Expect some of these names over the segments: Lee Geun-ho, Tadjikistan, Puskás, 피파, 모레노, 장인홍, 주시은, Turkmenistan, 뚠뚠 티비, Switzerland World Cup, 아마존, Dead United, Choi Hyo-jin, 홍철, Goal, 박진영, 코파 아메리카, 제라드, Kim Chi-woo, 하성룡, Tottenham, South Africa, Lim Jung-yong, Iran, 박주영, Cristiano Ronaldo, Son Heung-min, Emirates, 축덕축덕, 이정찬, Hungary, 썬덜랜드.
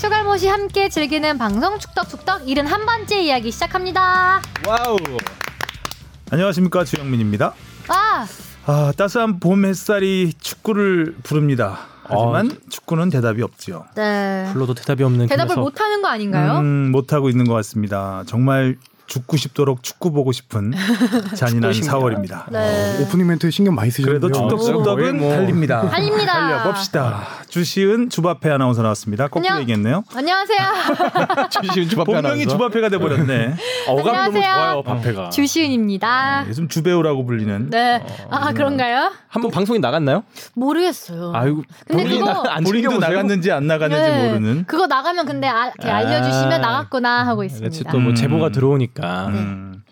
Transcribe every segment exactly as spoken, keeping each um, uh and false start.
추갈모시 함께 즐기는 방송 축덕축덕 칠십일 번째 이야기 시작합니다. 와우. 안녕하십니까, 주영민입니다. 아, 아 따스한 봄 햇살이 축구를 부릅니다. 하지만 아, 축구는 대답이 없지요. 네. 불러도 대답이 없는 대답을 그 못하는 거 아닌가요? 음, 못하고 있는 것 같습니다. 정말 죽고 싶도록 축구 보고 싶은 잔인한 사월입니다. 네. 어, 오프닝 멘트에 신경 많이 쓰시네요. 그래도 축덕축덕은 뭐. 달립니다. 달립니다. 달려봅시다. 주시은 주바페 아나운서 나왔습니다. 거꾸로 얘기했네요. 안녕하세요. 주시은 주바페 아나운서. 본명이 주바페가 돼버렸네. 아, 어감이 너무 좋아요. 바페가. 주시은입니다. 네, 요즘 주배우라고 불리는. 네. 어, 아 그런가요? 한번 방송이 나갔나요? 모르겠어요. 아이고. 근데 그거 본인도 나갔는지 안 나갔는지 네. 모르는. 그거 나가면 근데 아, 이렇게 알려주시면 아, 나갔구나 하고 있습니다. 또 뭐 제보가 들어오니까. 음.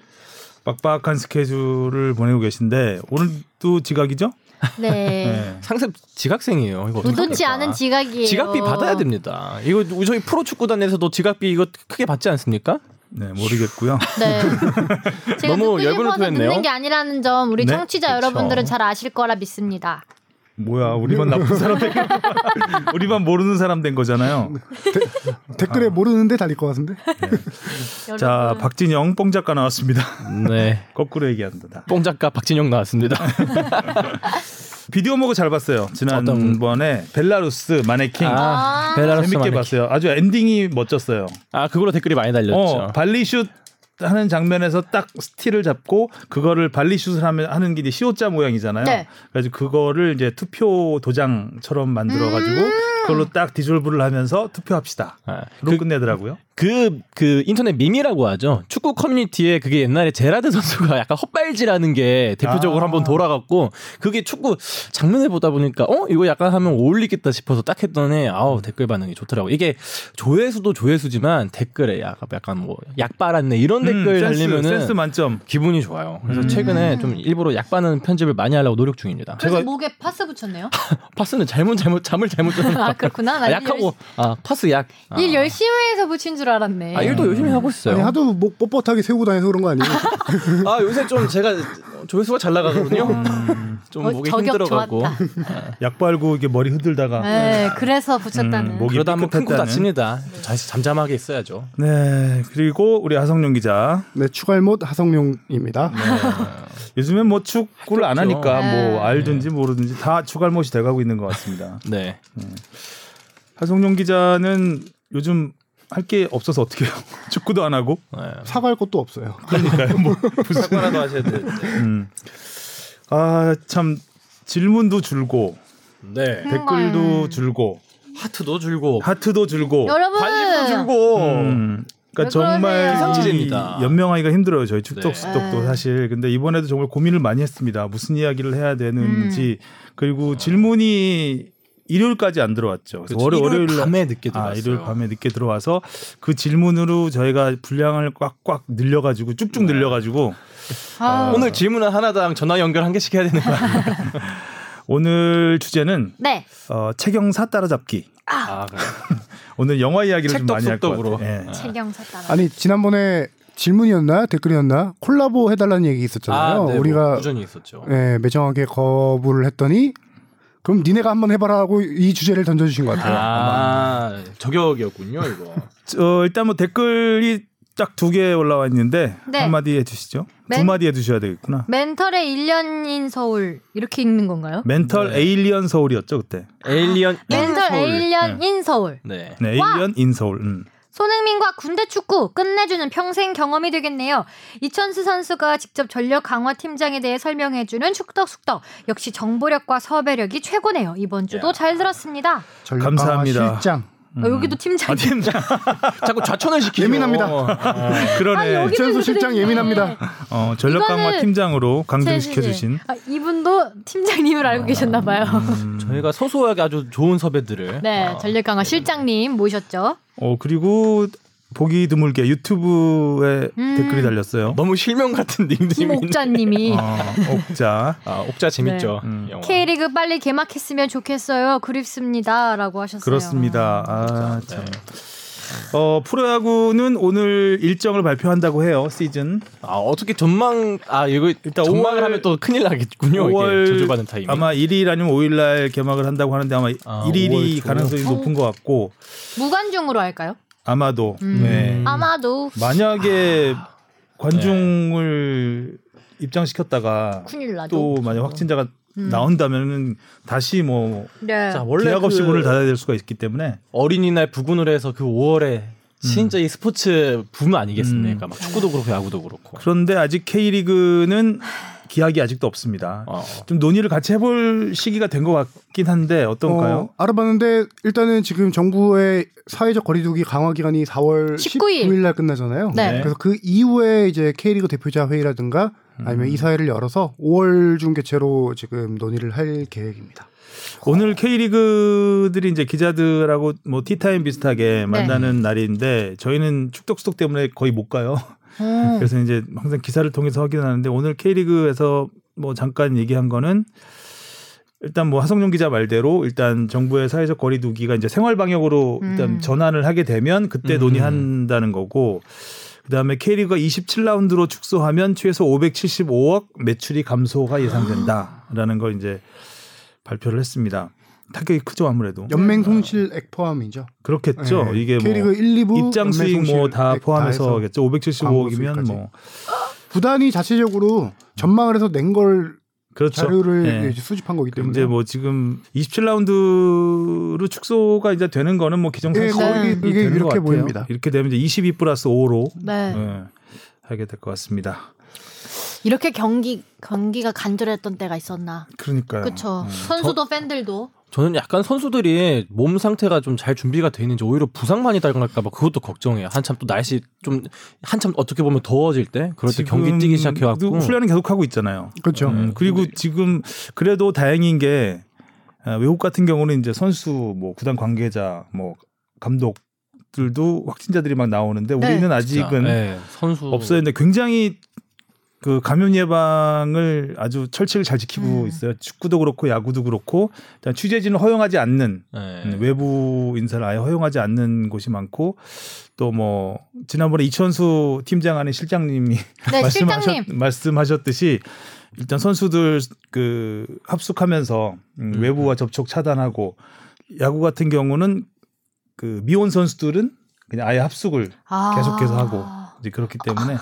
빡빡한 스케줄을 보내고 계신데 오늘도 지각이죠? 네. 네. 상습 지각생이에요. 이거 우도치 않은 지각이에요. 지각비 받아야 됩니다. 이거 저희 프로축구단에서도 지각비 이거 크게 받지 않습니까? 네, 모르겠고요. 네. 제가 너무 열변을 토했네요. 듣는 게 아니라는 점 우리 네? 청취자 그쵸. 여러분들은 잘 아실 거라 믿습니다. 뭐야, 우리만 나쁜 사람 된 거 우리만 모르는 사람 된 거잖아요. 데, 댓글에 아. 모르는데 달릴 것 같은데. 네. 자, 박진영 뽕 작가 나왔습니다. 네, 거꾸로 얘기한다. 뽕 작가 박진영 나왔습니다. 비디오 모그 잘 봤어요. 지난번에 벨라루스 마네킹 아, 벨라루스 재밌게 마네킹. 봤어요. 아주 엔딩이 멋졌어요. 아, 그걸로 댓글이 많이 달렸죠. 어, 발리슛 하는 장면에서 딱 스틸을 잡고 그거를 발리슛을 하면 하는 게 이제 시옷자 모양이잖아요. 네. 그래서 그거를 이제 투표 도장처럼 만들어가지고 음~ 그걸로 딱 디졸브를 하면서 투표합시다. 아, 그 끝내더라고요. 그, 그 인터넷 밈이라고 하죠. 축구 커뮤니티에 그게 옛날에 제라드 선수가 약간 헛발질하는 게 대표적으로 아~ 한번 돌아갔고 그게 축구 장면을 보다 보니까 어 이거 약간 하면 어울리겠다 싶어서 딱 했더니 아우 댓글 반응이 좋더라고. 이게 조회수도 조회수지만 댓글에 약간, 약간 뭐 약발았네 이런 댓글 음, 달리면은 센스 만점. 기분이 좋아요. 그래서 음. 최근에 좀 일부러 약발하는 편집을 많이 하려고 노력 중입니다. 그래서 제가 목에 파스 붙였네요. 파스는 잘못 잘못 잠을 잘못 잤나? 아 그렇구나. 아, 약하고 아 파스 약. 아. 일 열심히 해서 붙인 줄 알았네. 아 일도 열심히 하고 있어요. 아니, 하도 목 뻣뻣하게 세우고 다녀서 그런 거 아니에요? 아 요새 좀 제가 조회수가 잘 나가거든요. 음, 좀 어, 목이 힘들어가고 아. 약 발고 이게 머리 흔들다가. 네, 그래서 붙였다는. 음, 목이 그러다 한번 큰 코 다칩니다. 네. 잠잠하게 있어야죠. 네, 그리고 우리 하성룡 기자. 네, 추갈못 하성룡입니다. 네. 요즘엔 뭐 축구를 안 하니까 네. 뭐 알든지 모르든지 다 추갈못이 돼가고 있는 것 같습니다. 네. 네. 하성룡 기자는 요즘 할 게 없어서 어떻게 해요? 축구도 안 하고 네. 사과할 것도 없어요. 그러니까요. 뭐 무슨 사과라도 하셔야 돼. 음. 아, 참 질문도 줄고, 네. 댓글도 줄고, 하트도 줄고, 하트도 줄고, 여러분 관심도 줄고. 음. 그러니까 정말 기상치제입니다. 연명하기가 힘들어요. 저희 축덕수덕도 네. 사실. 근데 이번에도 정말 고민을 많이 했습니다. 무슨 이야기를 해야 되는지. 음. 그리고 질문이 일요일까지 안 들어왔죠. 그래서 월요일, 일요일 밤에 늦게 들어왔어요. 아, 일요일 밤에 늦게 들어와서 그 질문으로 저희가 분량을 꽉꽉 늘려가지고 쭉쭉 네. 늘려가지고 아. 어. 오늘 질문은 하나당 전화 연결 한 개씩 해야 되는 거 아니에요? 오늘 주제는 네. 어, 체경사 따라잡기. 아, 아 그래. 오늘 영화 이야기를 좀 많이 할 것 같아요. 네. 아. 아니 지난번에 질문이었나 댓글이었나 콜라보 해달라는 얘기 있었잖아요. 아, 네, 우리가 꾸준히 뭐, 있었죠. 네, 매정하게 거부를 했더니 그럼 니네가 한번 해봐라고 이 주제를 던져주신 것 같아요. 아, 아 저격이었군요 이거. 어, 일단 뭐 댓글이 딱 두 개 올라와 있는데 네. 한 마디 해주시죠. 두 마디 해주셔야 되겠구나. 멘털의 일련인 서울 이렇게 읽는 건가요? 멘털 네. 에일리언 서울이었죠 그때. 에일리언 아, 인 멘털 서울. 에일리언인 서울. 네. 네. 에일리언인 서울. 음. 손흥민과 군대 축구 끝내주는 평생 경험이 되겠네요. 이천수 선수가 직접 전력 강화 팀장에 대해 설명해주는 축덕숙덕 역시 정보력과 섭외력이 최고네요. 이번 주도 야. 잘 들었습니다. 감사합니다. 실장. 음. 아, 여기도 팀장. 아, 팀장. 자꾸 좌천을 시키죠. 예민합니다. 어, 어. 그러네. 이천수 실장 예민합니다. 어, 전력강화 팀장으로 강등시켜주신. 아, 이분도 팀장님을 알고 아, 계셨나봐요. 음. 저희가 소소하게 아주 좋은 섭외들을. 네, 아, 전력강화 네. 실장님 모셨죠. 어 그리고 보기 드물게 유튜브에 음. 댓글이 달렸어요. 너무 실명 같은 닉네임. 김옥자님이. 어, 옥자. 아, 옥자 재밌죠. 네. 음. K리그 빨리 개막했으면 좋겠어요. 그립습니다라고 하셨어요. 그렇습니다. 아, 참. 네. 어, 프로야구는 오늘 일정을 발표한다고 해요. 시즌. 아, 어떻게 전망 아, 이거 일단 전망을 오월, 하면 또 큰일 나겠군요. 오월 이게 저주받은 타이밍. 아마 일 일 아니면 오 일 날 개막을 한다고 하는데 아마 아, 일 일이 가능성이 높은 것 같고. 무관중으로 할까요? 아마도. 음. 네. 아마도. 만약에 아, 관중을 네. 입장시켰다가 또 만약 확진자가 음. 나온다면은 다시 뭐 네. 자, 원래 계약 없이 그 문을 닫아야 될 수가 있기 때문에 어린이날 부근으로 해서 그 오월에 진짜 음. 이 스포츠 붐 아니겠습니까? 음. 막 축구도 그렇고 야구도 그렇고. 그런데 아직 K리그는 기약이 아직도 없습니다. 어. 좀 논의를 같이 해볼 시기가 된 것 같긴 한데 어떤가요? 어, 알아봤는데 일단은 지금 정부의 사회적 거리두기 강화 기간이 사월 십구일 날 끝나잖아요. 네. 그래서 그 이후에 이제 K리그 대표자 회의라든가 아니면 음. 이사회를 열어서 오월 중 개최로 지금 논의를 할 계획입니다. 오늘 어. K리그들이 이제 기자들하고 뭐 티타임 비슷하게 만나는 네. 날인데 저희는 축덕수덕 때문에 거의 못 가요. 음. 그래서 이제 항상 기사를 통해서 확인하는데 오늘 K리그에서 뭐 잠깐 얘기한 거는 일단 뭐 하성룡 기자 말대로 일단 정부의 사회적 거리두기가 이제 생활 방역으로 음. 일단 전환을 하게 되면 그때 음. 논의한다는 거고. 그다음에 K리그가 이십칠 라운드로 축소하면 최소 오백칠십오억 매출이 감소가 예상된다라는 걸 이제 발표를 했습니다. 타격이 크죠 아무래도. 연맹 손실액 포함이죠. 그렇겠죠. 네. 이게 K리그 뭐 일, 이부 입장 수익 뭐 다 포함해서겠죠. 오백칠십오억이면 뭐 구단이 자체적으로 전망을 해서 낸 걸 그렇죠. 자료를 네. 이제 수집한 거기 때문에 이제 뭐 지금 이십칠 라운드로 축소가 이제 되는 거는 뭐 기정사실이 네, 되는 이렇게 것 같아요. 보입니다. 이렇게 되면 이제 이십이 플러스 오로 네. 네, 하게 될 것 같습니다. 이렇게 경기 경기가 간절했던 때가 있었나? 그러니까요. 그렇죠. 네. 선수도 저, 팬들도. 저는 약간 선수들이 몸 상태가 좀 잘 준비가 돼 있는지 오히려 부상 많이 당할까 봐 그것도 걱정해요. 한참 또 날씨 좀 한참 어떻게 보면 더워질 때 그럴 때 경기 뛰기 시작해갖고 훈련은 계속하고 있잖아요. 그렇죠. 음, 그리고 근데 지금 그래도 다행인 게 외국 같은 경우는 이제 선수 뭐 구단 관계자 뭐 감독들도 확진자들이 막 나오는데 우리는 네. 아직은 네. 선수 없어요. 근데 굉장히 그 감염 예방을 아주 철칙을 잘 지키고 음. 있어요. 축구도 그렇고 야구도 그렇고 일단 취재진을 허용하지 않는 네. 외부 인사를 아예 허용하지 않는 곳이 많고 또 뭐 지난번에 이천수 팀장 아닌 실장님이 네, 말씀하셨, 실장님. 말씀하셨듯이 일단 선수들 그 합숙하면서 음. 외부와 접촉 차단하고 야구 같은 경우는 그 미혼 선수들은 그냥 아예 합숙을 아. 계속해서 하고 이제 그렇기 때문에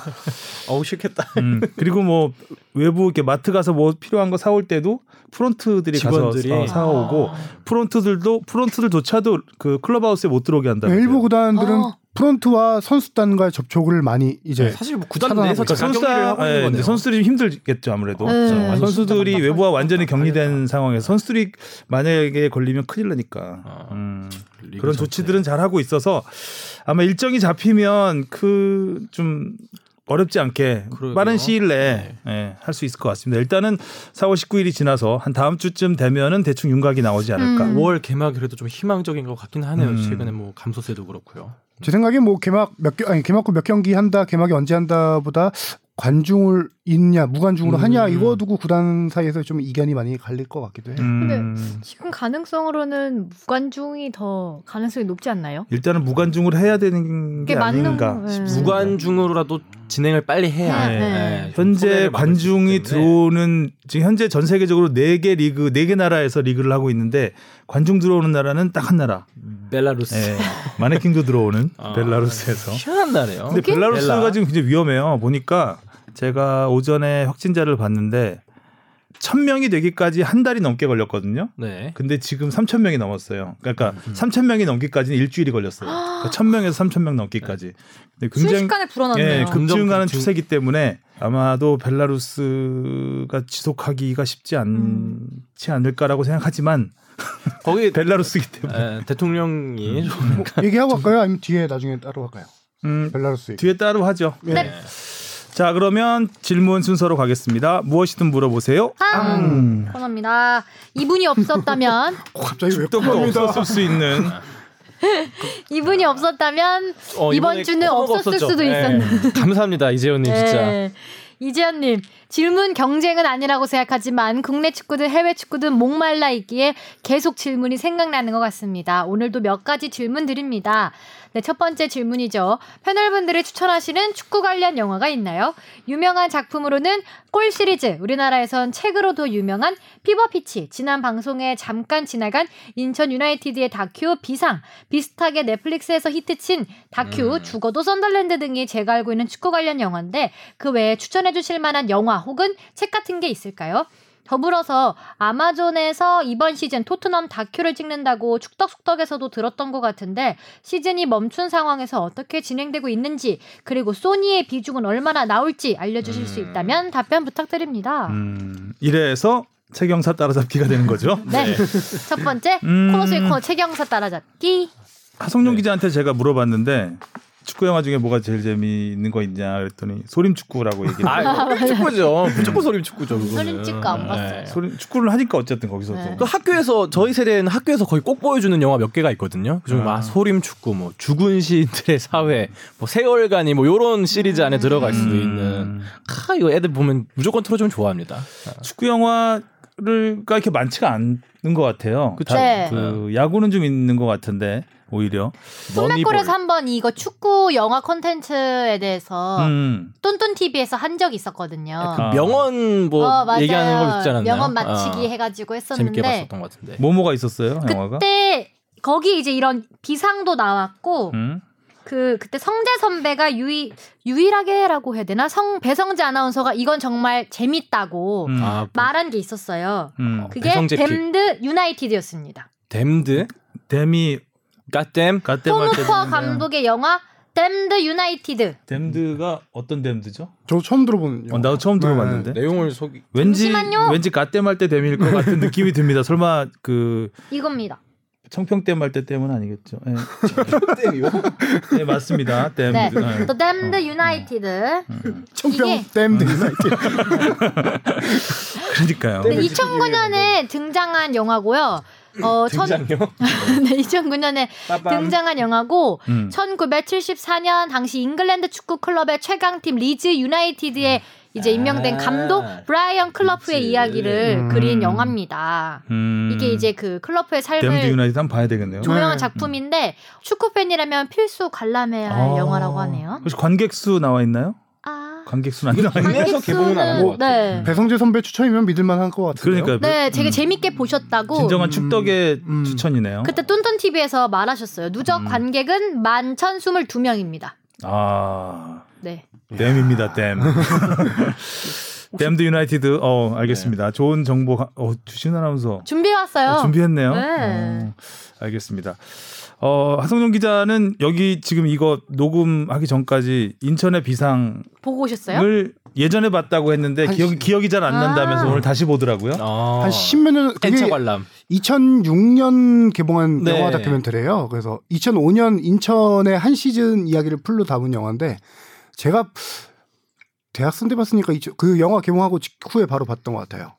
어우 싫겠다. 음, 그리고 뭐 외부 이렇게 마트 가서 뭐 필요한 거 사올 때도 프론트들이 직원들이. 가서 어, 사오고 아. 프론트들도 프론트들조차도 그 클럽하우스에 못 들어오게 한다. 일부 구단들은 아. 프론트와 선수단과의 접촉을 많이 이제 네. 사실 뭐 구단 내에서 선수단 네, 네, 선수들이 힘들겠죠 아무래도 네. 선수들이 외부와 완전히 격리된 상황에서 선수들이 만약에 걸리면 큰일 나니까 아, 음, 그런 전체. 조치들은 잘 하고 있어서 아마 일정이 잡히면 그 좀 어렵지 않게 그러게요. 빠른 시일 내에 네. 네, 할 수 있을 것 같습니다. 일단은 사월 십구일이 지나서 한 다음 주쯤 되면은 대충 윤곽이 나오지 않을까. 음. 오월 개막이라도 좀 희망적인 것 같긴 하네요. 음. 최근에 뭐 감소세도 그렇고요. 제 생각에 뭐 개막 몇 개 아니 개막 후 몇 경기 한다 개막이 언제 한다보다 관중을 있냐 무관중으로 음. 하냐 이거 두고 구단 사이에서 좀 이견이 많이 갈릴 것 같기도 해요. 음. 근데 지금 가능성으로는 무관중이 더 가능성이 높지 않나요? 일단은 무관중으로 해야 되는 게, 게 아닌가. 네. 무관중으로라도 진행을 빨리 해야. 네. 네. 네. 현재 관중이 들어오는 지금 현재 전 세계적으로 네 개 리그 네 개 나라에서 리그를 하고 있는데 관중 들어오는 나라는 딱 한 나라. 벨라루스. 네. 마네킹도 들어오는 아, 벨라루스에서. 희한한 나라예요. 근데 벨라루스가 벨라. 지금 굉장히 위험해요. 보니까 제가 오전에 확진자를 봤는데 천 명이 되기까지 한 달이 넘게 걸렸거든요. 네. 근데 지금 삼천 명이 넘었어요. 그러니까 음. 삼천 명이 넘기까지는 일주일이 걸렸어요. 그러니까 천 명에서 삼천 명 넘기까지. 근데 굉장히 순식간에 불어났네요. 예, 급증하는 추세이기 때문에 아마도 벨라루스가 지속하기가 쉽지 않지 않을까라고 생각하지만 거기 벨라루스이기 때문에 에, 대통령이 음. 좀 뭐 얘기하고 갈까요? 아니면 뒤에 나중에 따로 할까요? 음, 벨라루스 얘기. 뒤에 따로 하죠. 네. 네. 자 그러면 질문 순서로 가겠습니다. 무엇이든 물어보세요. 아, 코너입니다. 음. 이분이 없었다면 갑자기 왜 코너입니다. 없었을 수 있는 이분이 없었다면 어, 이번 주는 없었을 없었죠. 수도 있었는데 감사합니다 이재현님 진짜. 이재현님 질문 경쟁은 아니라고 생각하지만 국내 축구든 해외 축구든 목말라 있기에 계속 질문이 생각나는 것 같습니다. 오늘도 몇 가지 질문 드립니다. 네, 첫 번째 질문이죠. 패널분들이 추천하시는 축구 관련 영화가 있나요? 유명한 작품으로는 골 시리즈, 우리나라에선 책으로도 유명한 피버 피치, 지난 방송에 잠깐 지나간 인천 유나이티드의 다큐 비상, 비슷하게 넷플릭스에서 히트친 다큐 음. 죽어도 썬덜랜드 등이 제가 알고 있는 축구 관련 영화인데 그 외에 추천해 주실 만한 영화 혹은 책 같은 게 있을까요? 더불어서 아마존에서 이번 시즌 토트넘 다큐를 찍는다고 축덕숙덕에서도 들었던 것 같은데 시즌이 멈춘 상황에서 어떻게 진행되고 있는지 그리고 소니의 비중은 얼마나 나올지 알려주실 음. 수 있다면 답변 부탁드립니다. 음, 이래서 최경사 따라잡기가 되는 거죠? 네. 첫 번째 음. 코너 수익 코너 최경사 따라잡기. 하성룡 네. 기자한테 제가 물어봤는데 축구 영화 중에 뭐가 제일 재미있는 거 있냐 그랬더니 소림축구라고 얘기를 아, 축구죠. 무조건 소림축구죠. 소림축구 안 봤어요. 네. 소림, 축구를 하니까 어쨌든 거기서 네. 또 학교에서 저희 세대는 학교에서 거의 꼭 보여주는 영화 몇 개가 있거든요. 그중에 아. 소림축구, 뭐 죽은 시인들의 사회, 뭐 세월간이 뭐 이런 시리즈 안에 들어갈 수도 음. 있는. 아, 이거 애들 보면 무조건 틀어주면 좋아합니다. 아. 축구 영화 가 이렇게 많지가 않는 것 같아요. 그쵸. 네. 그 야구는 좀 있는 것 같은데 오히려. 손맥골에서 한번 이거 축구 영화 콘텐츠에 대해서 음. 뚠뚠 티비에서 한 적이 있었거든요. 그 명언 뭐 어, 얘기하는 걸 있지 않았나요? 명언 맞히기 아. 해가지고 했었는데. 재밌게 봤었던 것 같은데. 뭐뭐가 있었어요? 영화가? 그때 거기 이제 이런 비상도 나왔고. 음. 그 그때 성재 선배가 유일 유일하게라고 해야 되나 성 배성재 아나운서가 이건 정말 재밌다고 음. 아, 말한 게 있었어요. 음. 그게 댐드 유나이티드였습니다. 댐드 데미 갓댐 갓댐 토무커 감독의 영화 댐드 유나이티드. 댐드가 어떤 댐드죠? 저 처음 들어본. 어, 나도 처음 들어봤는데 네. 내용을 속이 왠지 잠시만요. 왠지 갓댐 할 때 데미일 것 같은 느낌이 듭니다. 설마 그 이겁니다. 청평댐 할 때 댐은 아니겠죠. 네. 청평댐이요? 네 맞습니다. 댐. 네. 네. The Damned United. 어. 청평 Damned United. 그러니까요. 네, 이천구 년에 등장한 영화고요. 어, 등장요? 천... 네, 이천구 년에 빠밤. 등장한 영화고 음. 천구백칠십사 년 당시 잉글랜드 축구 클럽의 최강팀 리즈 유나이티드의 이제 임명된 감독 브라이언 클러프의 그치. 이야기를 음. 그린 영화입니다. 음. 이게 이제 그 클러프의 삶을 댐드 유나이티드 한번 봐야 되겠네요. 조명한 작품인데 축구 팬이라면 필수 관람해야 할 아. 영화라고 하네요. 혹시 관객 수 나와 있나요? 아. 관객 수는 아니라 국내에서 개봉은 안 한 것 같아요. 배성재 선배 추천이면 믿을만한 것 같은데요. 그러니까 네, 음. 되게 재밌게 보셨다고. 진정한 축덕의 음. 추천이네요. 그때 뚠뚠 티비에서 말하셨어요. 누적 음. 관객은 만 천이십이 명입니다. 아. 네. 댐입니다, 댐. 댐드 유나이티드. 어, 알겠습니다. 네. 좋은 정보. 가, 어, 주시은 아나운서. 준비해왔어요. 어, 준비했네요. 네. 어, 알겠습니다. 어, 하성룡 기자는 여기 지금 이거 녹음하기 전까지 인천의 비상 보고 오셨어요? 예전에 봤다고 했는데 기억, 시... 기억이 잘 안 아~ 난다면서 오늘 다시 보더라고요. 아~ 한 십몇 년 인천 관람. 이천육 년 개봉한 네. 영화 다큐멘터리예요. 그래서 이천오 년 인천의 한 시즌 이야기를 풀로 담은 영화인데 제가 대학생 때 봤으니까 그 영화 개봉하고 직후에 바로 봤던 것 같아요.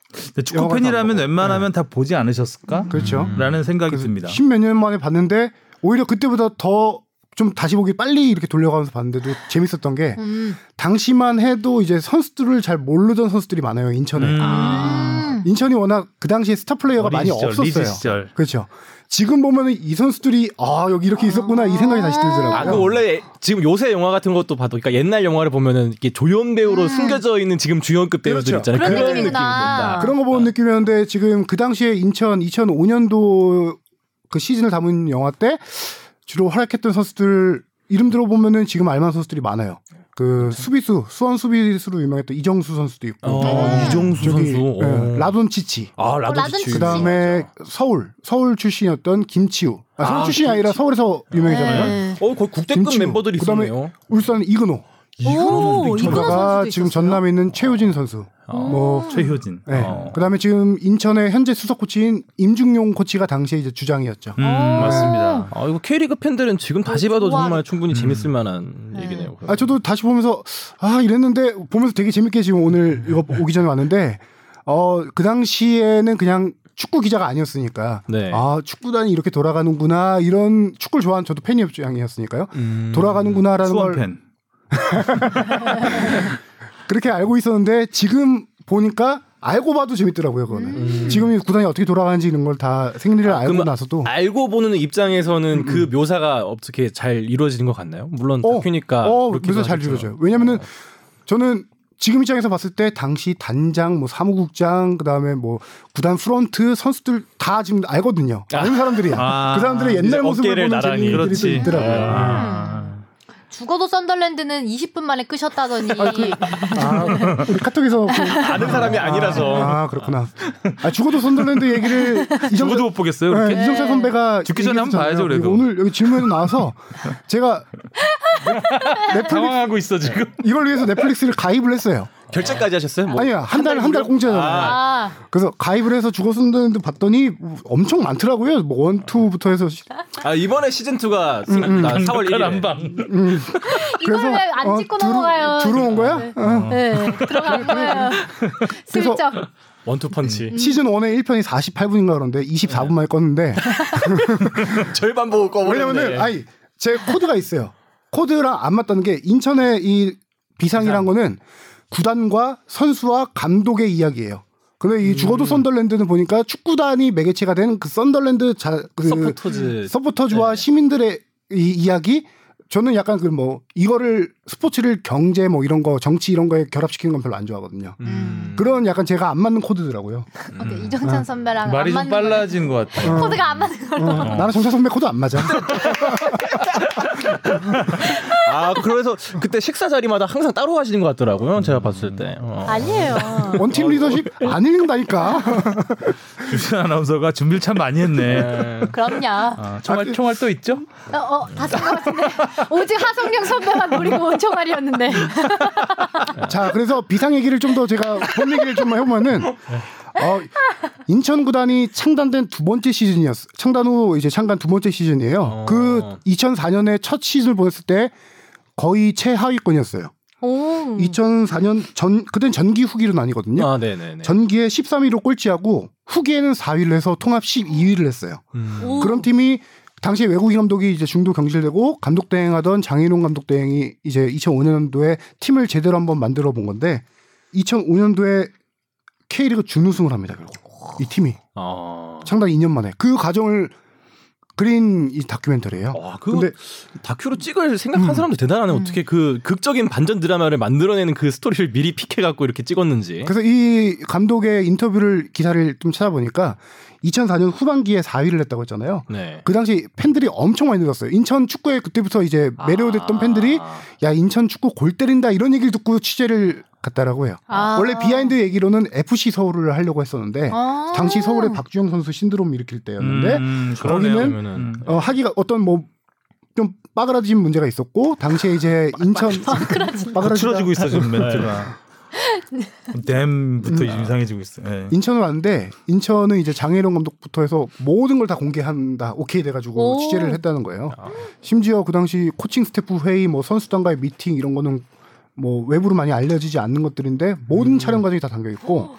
축구 팬이라면 웬만하면 네. 다 보지 않으셨을까? 그렇죠. 라는 생각이 듭니다. 십몇 년 만에 봤는데 오히려 그때보다 더 좀 다시 보기 빨리 이렇게 돌려가면서 봤는데도 재밌었던 게 음. 당시만 해도 이제 선수들을 잘 모르던 선수들이 많아요. 인천에. 음. 아. 인천이 워낙 그 당시에 스타 플레이어가 많이 시절, 없었어요. 리즈 시절. 그렇죠. 지금 보면 이 선수들이 아 여기 이렇게 있었구나 이 생각이 다시 들더라고요. 아, 그 원래 지금 요새 영화 같은 것도 봐도 그러니까 옛날 영화를 보면은 이게 조연 배우로 음. 숨겨져 있는 지금 주연급 배우들 그렇죠. 있잖아요. 그런, 그런 느낌이 든다. 그런 거 보는 느낌이었는데 지금 그 당시에 인천 이천오 년도 그 시즌을 담은 영화 때 주로 활약했던 선수들 이름 들어보면은 지금 알만한 선수들이 많아요. 그 수비수 수원 수비수로 유명했던 이정수 선수도 있고 아, 이정수 저기, 선수 네, 라돈치치 아 라돈치치 그다음에 서울 서울 출신이었던 김치우 아, 서울 아, 출신이 아니라 서울에서 유명했잖아요. 어 거의 국대급 멤버들이 있었네요. 그다음에 울산 이근호 이근호 선수가 지금 전남에 있는 최효진 선수 아, 뭐 최효진 네, 아. 그다음에 지금 인천의 현재 수석 코치인 임중용 코치가 당시에 이제 주장이었죠. 음, 아. 맞습니다. 아 이거 K리그 팬들은 지금 다시 봐도 우와. 정말 충분히 음. 재밌을 만한 네. 얘기네요. 아, 저도 다시 보면서, 아, 이랬는데, 보면서 되게 재밌게 지금 오늘 이거 오기 전에 왔는데, 어, 그 당시에는 그냥 축구 기자가 아니었으니까, 네. 아, 축구단이 이렇게 돌아가는구나, 이런 축구를 좋아하는 저도 팬이 입장이었으니까요. 음, 돌아가는구나라는 걸. 수원팬. 그렇게 알고 있었는데, 지금 보니까, 알고 봐도 재밌더라고요, 그거는. 음. 지금 구단이 어떻게 돌아가는지 이런 걸 다 생리를 아, 알고 나서도. 알고 보는 입장에서는 음. 그 묘사가 어떻게 잘 이루어지는 것 같나요? 물론 어, 다큐니까. 어, 묘사 잘 이루어져요. 왜냐면은 어. 저는 지금 입장에서 봤을 때 당시 단장, 뭐 사무국장, 그 다음에 뭐 구단 프런트 선수들 다 지금 알거든요. 아는 사람들이야. 아, 그 사람들의 옛날 모습을 보는 재미들이 또 있더라고요. 아. 음. 죽어도 썬덜랜드는 이십 분 만에 끄셨다더니. 아, 그, 아, 우리 카톡에서 그, 아는 사람이 아, 아니라서. 아 그렇구나. 아 죽어도 썬덜랜드 얘기를 죽어도 못 보겠어요. 네, 네. 이정철 선배가 죽기 전에 한번 봐야죠. 그래도 오늘 여기 질문에도 나와서 제가 넷플릭스 당황하고 있어 지금. 이걸 위해서 넷플릭스를 가입을 했어요. 결제까지 하셨어요? 뭐. 아니야 한 달 한 달 공짜잖아요. 아. 그래서 가입을 해서 죽어 쏜다는데 봤더니 엄청 많더라고요. 뭐 원, 투부터 해서 아 이번에 시즌 이가 생각나. 음, 음. 사월 일일 안방. 음. 이걸 왜 안 찍고 어, 넘어가요? 들어온 거야? 네, 어. 네. 들어간 거예요. 슬쩍. 원투 펀치. 음. 시즌 일의 일 편이 사십팔 분인가 그런데 이십사 분 만에 껐는데 절반 보고 꺼버렸네. 왜냐면은 아니 제 코드가 있어요. 코드랑 안 맞다는 게 인천의 이 비상이란 비상. 거는 구단과 선수와 감독의 이야기예요. 근데 이 죽어도 음. 썬덜랜드는 보니까 축구단이 매개체가 된 그 썬덜랜드 자, 그 서포터즈. 서포터즈와 네. 시민들의 이 이야기. 저는 약간 그 뭐 이거를 스포츠를 경제 뭐 이런 거 정치 이런 거에 결합시키는 건 별로 안 좋아하거든요. 음. 그런 약간 제가 안 맞는 코드더라고요. 음. 이정찬 선배랑 어. 말이 좀 빨라진 것 같아. 어. 코드가 안 맞는 걸로. 어. 나는 정찬 선배 코드 안 맞아. 아 그래서 그때 식사 자리마다 항상 따로 하시는 것 같더라고요. 제가 봤을 때. 어. 아니에요. 원팀 리더십 안 읽는다니까. 주시은 아나운서가 준비를 참 많이 했네. 네. 그럼요. 아, 총알, 총알 또 있죠? 어, 어, 다 쓴 것 같은데 오직 하성룡 선배만 노리고 온 총알이었는데. 자 그래서 비상 얘기를 좀 더 제가 본 얘기를 좀 해보면은 어, 인천 구단이 창단된 두 번째 시즌이었어. 창단 후 이제 창단 두 번째 시즌이에요. 어. 그 이천사 년에 첫 시즌을 보냈을 때 거의 최하위권이었어요. 오. 이천사 년 전 그땐 전기 후기로 나뉘거든요. 아, 네네네. 전기에 십삼 위로 꼴찌하고 후기에는 사 위를 해서 통합 십이 위를 했어요. 음. 그런 팀이 당시에 외국인 감독이 이제 중도 경질되고 감독 대행하던 장인홍 감독 대행이 이제 이천오 년도에 팀을 제대로 한번 만들어 본 건데 이천오 년도에 K리그 준우승을 합니다. 결국 이 팀이 아... 창단 이 년 만에 그 과정을 그린 이 다큐멘터리예요. 아, 근데 다큐로 찍을 생각한 음, 사람도 대단하네. 음. 어떻게 그 극적인 반전 드라마를 만들어내는 그 스토리를 미리 픽해갖고 이렇게 찍었는지. 그래서 이 감독의 인터뷰를 기사를 좀 찾아보니까 이천사 년 후반기에 사 위를 했다고 했잖아요. 네. 그 당시 팬들이 엄청 많이 늘었어요. 인천 축구에 그때부터 이제 매료됐던 아... 팬들이 야 인천 축구 골 때린다 이런 얘기를 듣고 취재를 갔다라고 해요. 아~ 원래 비하인드 얘기로는 에프씨 서울을 하려고 했었는데 아~ 당시 서울의 박주영 선수 신드롬 일으킬 때였는데 음, 거기는 어, 하기가 어떤 뭐 좀 빠그라진 문제가 있었고 당시에 이제 인천 빠그라지고 있어 지금 멘트가 댐부터 음, 이상해지고 있어. 네. 인천을 왔는데 인천은 이제 장혜령 감독부터 해서 모든 걸 다 공개한다. 오케이 돼가지고 취재를 했다는 거예요. 아. 심지어 그 당시 코칭 스태프 회의, 뭐 선수단과의 미팅 이런 거는 뭐 외부로 많이 알려지지 않는 것들인데 모든 음. 촬영 과정이 다 담겨 있고 오,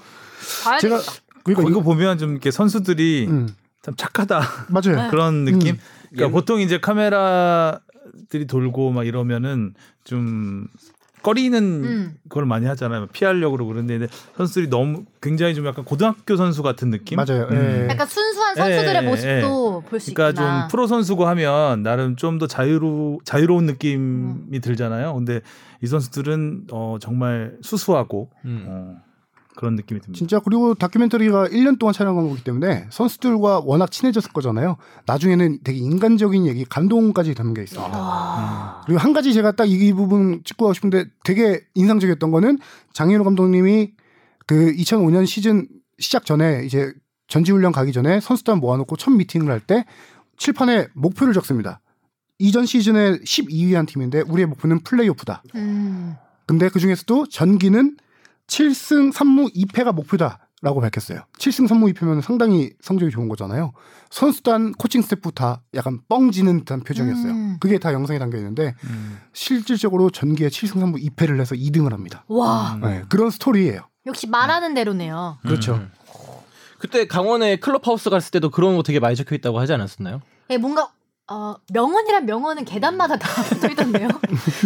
제가 그러니까 이거 보면 좀 이렇게 선수들이 음. 참 착하다 맞아요. 그런 느낌. 음. 그러니까 음. 보통 이제 카메라들이 돌고 막 이러면은 좀 꺼리는 음. 걸 많이 하잖아요. 피하려고 그러고 그런데 선수들이 너무 굉장히 좀 약간 고등학교 선수 같은 느낌. 맞아요. 음. 약간 순수한 선수들의 예, 모습도 예. 볼 수 그러니까 있구나. 그러니까 좀 프로 선수고 하면 나름 좀 더 자유로 자유로운 느낌이 음. 들잖아요. 근데 이 선수들은 어, 정말 수수하고 음. 어, 그런 느낌이 듭니다. 진짜. 그리고 다큐멘터리가 일 년 동안 촬영한 거기 때문에 선수들과 워낙 친해졌을 거잖아요. 나중에는 되게 인간적인 얘기, 감동까지 담겨 있습니다. 아~ 음. 그리고 한 가지 제가 딱 이 부분 짚고 가고 싶은데 되게 인상적이었던 거는 장인호 감독님이 그 이천오 년 시즌 시작 전에 이제 전지훈련 가기 전에 선수단 모아놓고 첫 미팅을 할 때 칠판에 목표를 적습니다. 이전 시즌에 십이 위 한 팀인데 우리의 목표는 플레이오프다. 음. 근데 그중에서도 전기는 칠 승 삼 무 이 패가 목표다라고 밝혔어요. 칠 승 삼 무 이 패면 상당히 성적이 좋은 거잖아요. 선수단 코칭 스태프 다 약간 뻥지는 듯한 표정이었어요. 음. 그게 다 영상에 담겨 있는데 음. 실질적으로 전기에 칠 승 삼 무 이 패를 해서 이 등을 합니다. 와. 네, 그런 스토리예요. 역시 말하는 대로네요. 음. 그렇죠. 음. 그때 강원에 클럽하우스 갔을 때도 그런 거 되게 많이 적혀 있다고 하지 않았었나요? 예, 뭔가 어, 명언이란 명언은 계단마다 다 붙어있던데요.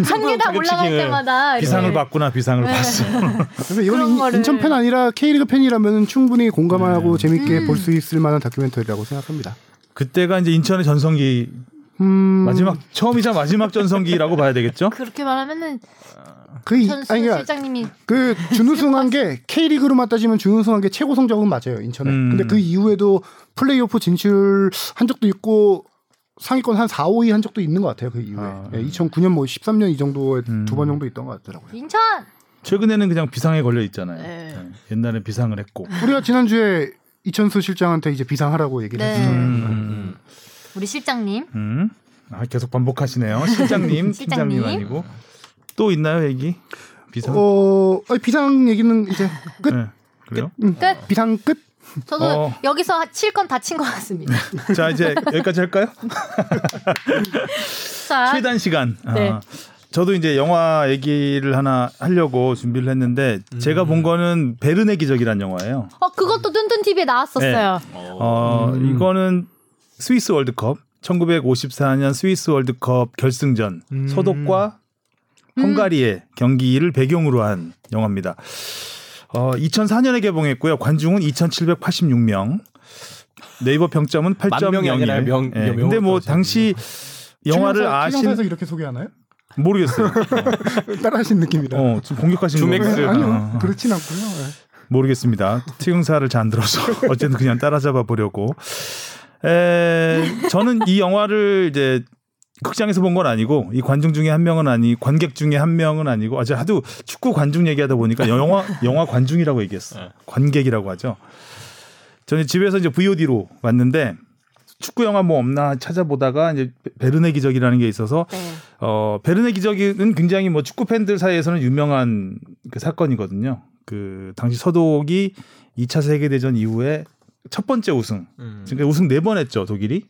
한 계단 올라갈 때마다 비상을 네. 봤구나. 비상을 네. 봤어. 그래서 이건 거를... 인천 팬 아니라 K리그 팬이라면 충분히 공감하고 네. 재밌게 음. 볼 수 있을 만한 다큐멘터리라고 생각합니다. 그때가 이제 인천의 전성기 음... 마지막 처음이자 마지막 전성기라고 봐야 되겠죠. 그렇게 말하면은 그 이천수 아니, 실장님이 그 준우승한 게 K리그로만 따지면 준우승한 게 최고 성적은 맞아요 인천은. 음. 근데 그 이후에도 플레이오프 진출 한 적도 있고. 상위권 한 사, 오 위 한 적도 있는 것 같아요. 그 이후에 아, 네. 이천구 년 뭐 십삼 년 이 정도에 음. 두 번 정도 있던 것 같더라고요. 인천 최근에는 그냥 비상에 걸려 있잖아요. 네. 네. 옛날에 비상을 했고 우리가 지난주에 이천수 실장한테 이제 비상하라고 얘기를 네. 했어요. 음. 음. 우리 실장님 음. 아, 계속 반복하시네요. 실장님, 실장님 실장님 아니고 또 있나요 얘기? 비상 어, 비상 얘기는 이제 끝 네. 그래요? 끝, 음. 끝? 비상 끝. 저도 어. 여기서 칠 건 다 친 것 같습니다. 자 이제 여기까지 할까요? 자. 최단 시간. 네. 아, 저도 이제 영화 얘기를 하나 하려고 준비를 했는데 음. 제가 본 거는 베른의 기적이란 영화예요. 어 그것도 뚠뚠 티비에 나왔었어요. 네. 어 음. 이거는 스위스 월드컵 천구백오십사 년 스위스 월드컵 결승전 음. 서독과 헝가리의 음. 경기를 배경으로 한 영화입니다. 어, 이천사 년에 개봉했고요. 관중은 이천칠백팔십육 명. 네이버 평점은 팔 점 영일. 명, 네. 명, 근데 뭐 당시 영화를 아신 시청자에서 이렇게 소개하나요? 모르겠어요. 따라하신 느낌이다. 어, 좀 공격하신 거예요. 아니요, 그렇진 않고요. 모르겠습니다. 특용사를 잘 안 들어서 어쨌든 그냥 따라잡아 보려고. 에, 저는 이 영화를 이제. 극장에서 본 건 아니고 이 관중 중에 한 명은 아니 관객 중에 한 명은 아니고 아 제가 하도 축구 관중 얘기하다 보니까 영화 영화 관중이라고 얘기했어. 관객이라고 하죠. 저는 집에서 이제 브이오디로 봤는데 축구 영화 뭐 없나 찾아보다가 이제 베른의 기적이라는 게 있어서 네. 어 베른의 기적은 굉장히 뭐 축구 팬들 사이에서는 유명한 그 사건이거든요. 그 당시 서독이 이 차 세계 대전 이후에 첫 번째 우승. 음. 그러니까 우승 네 번 했죠, 독일이.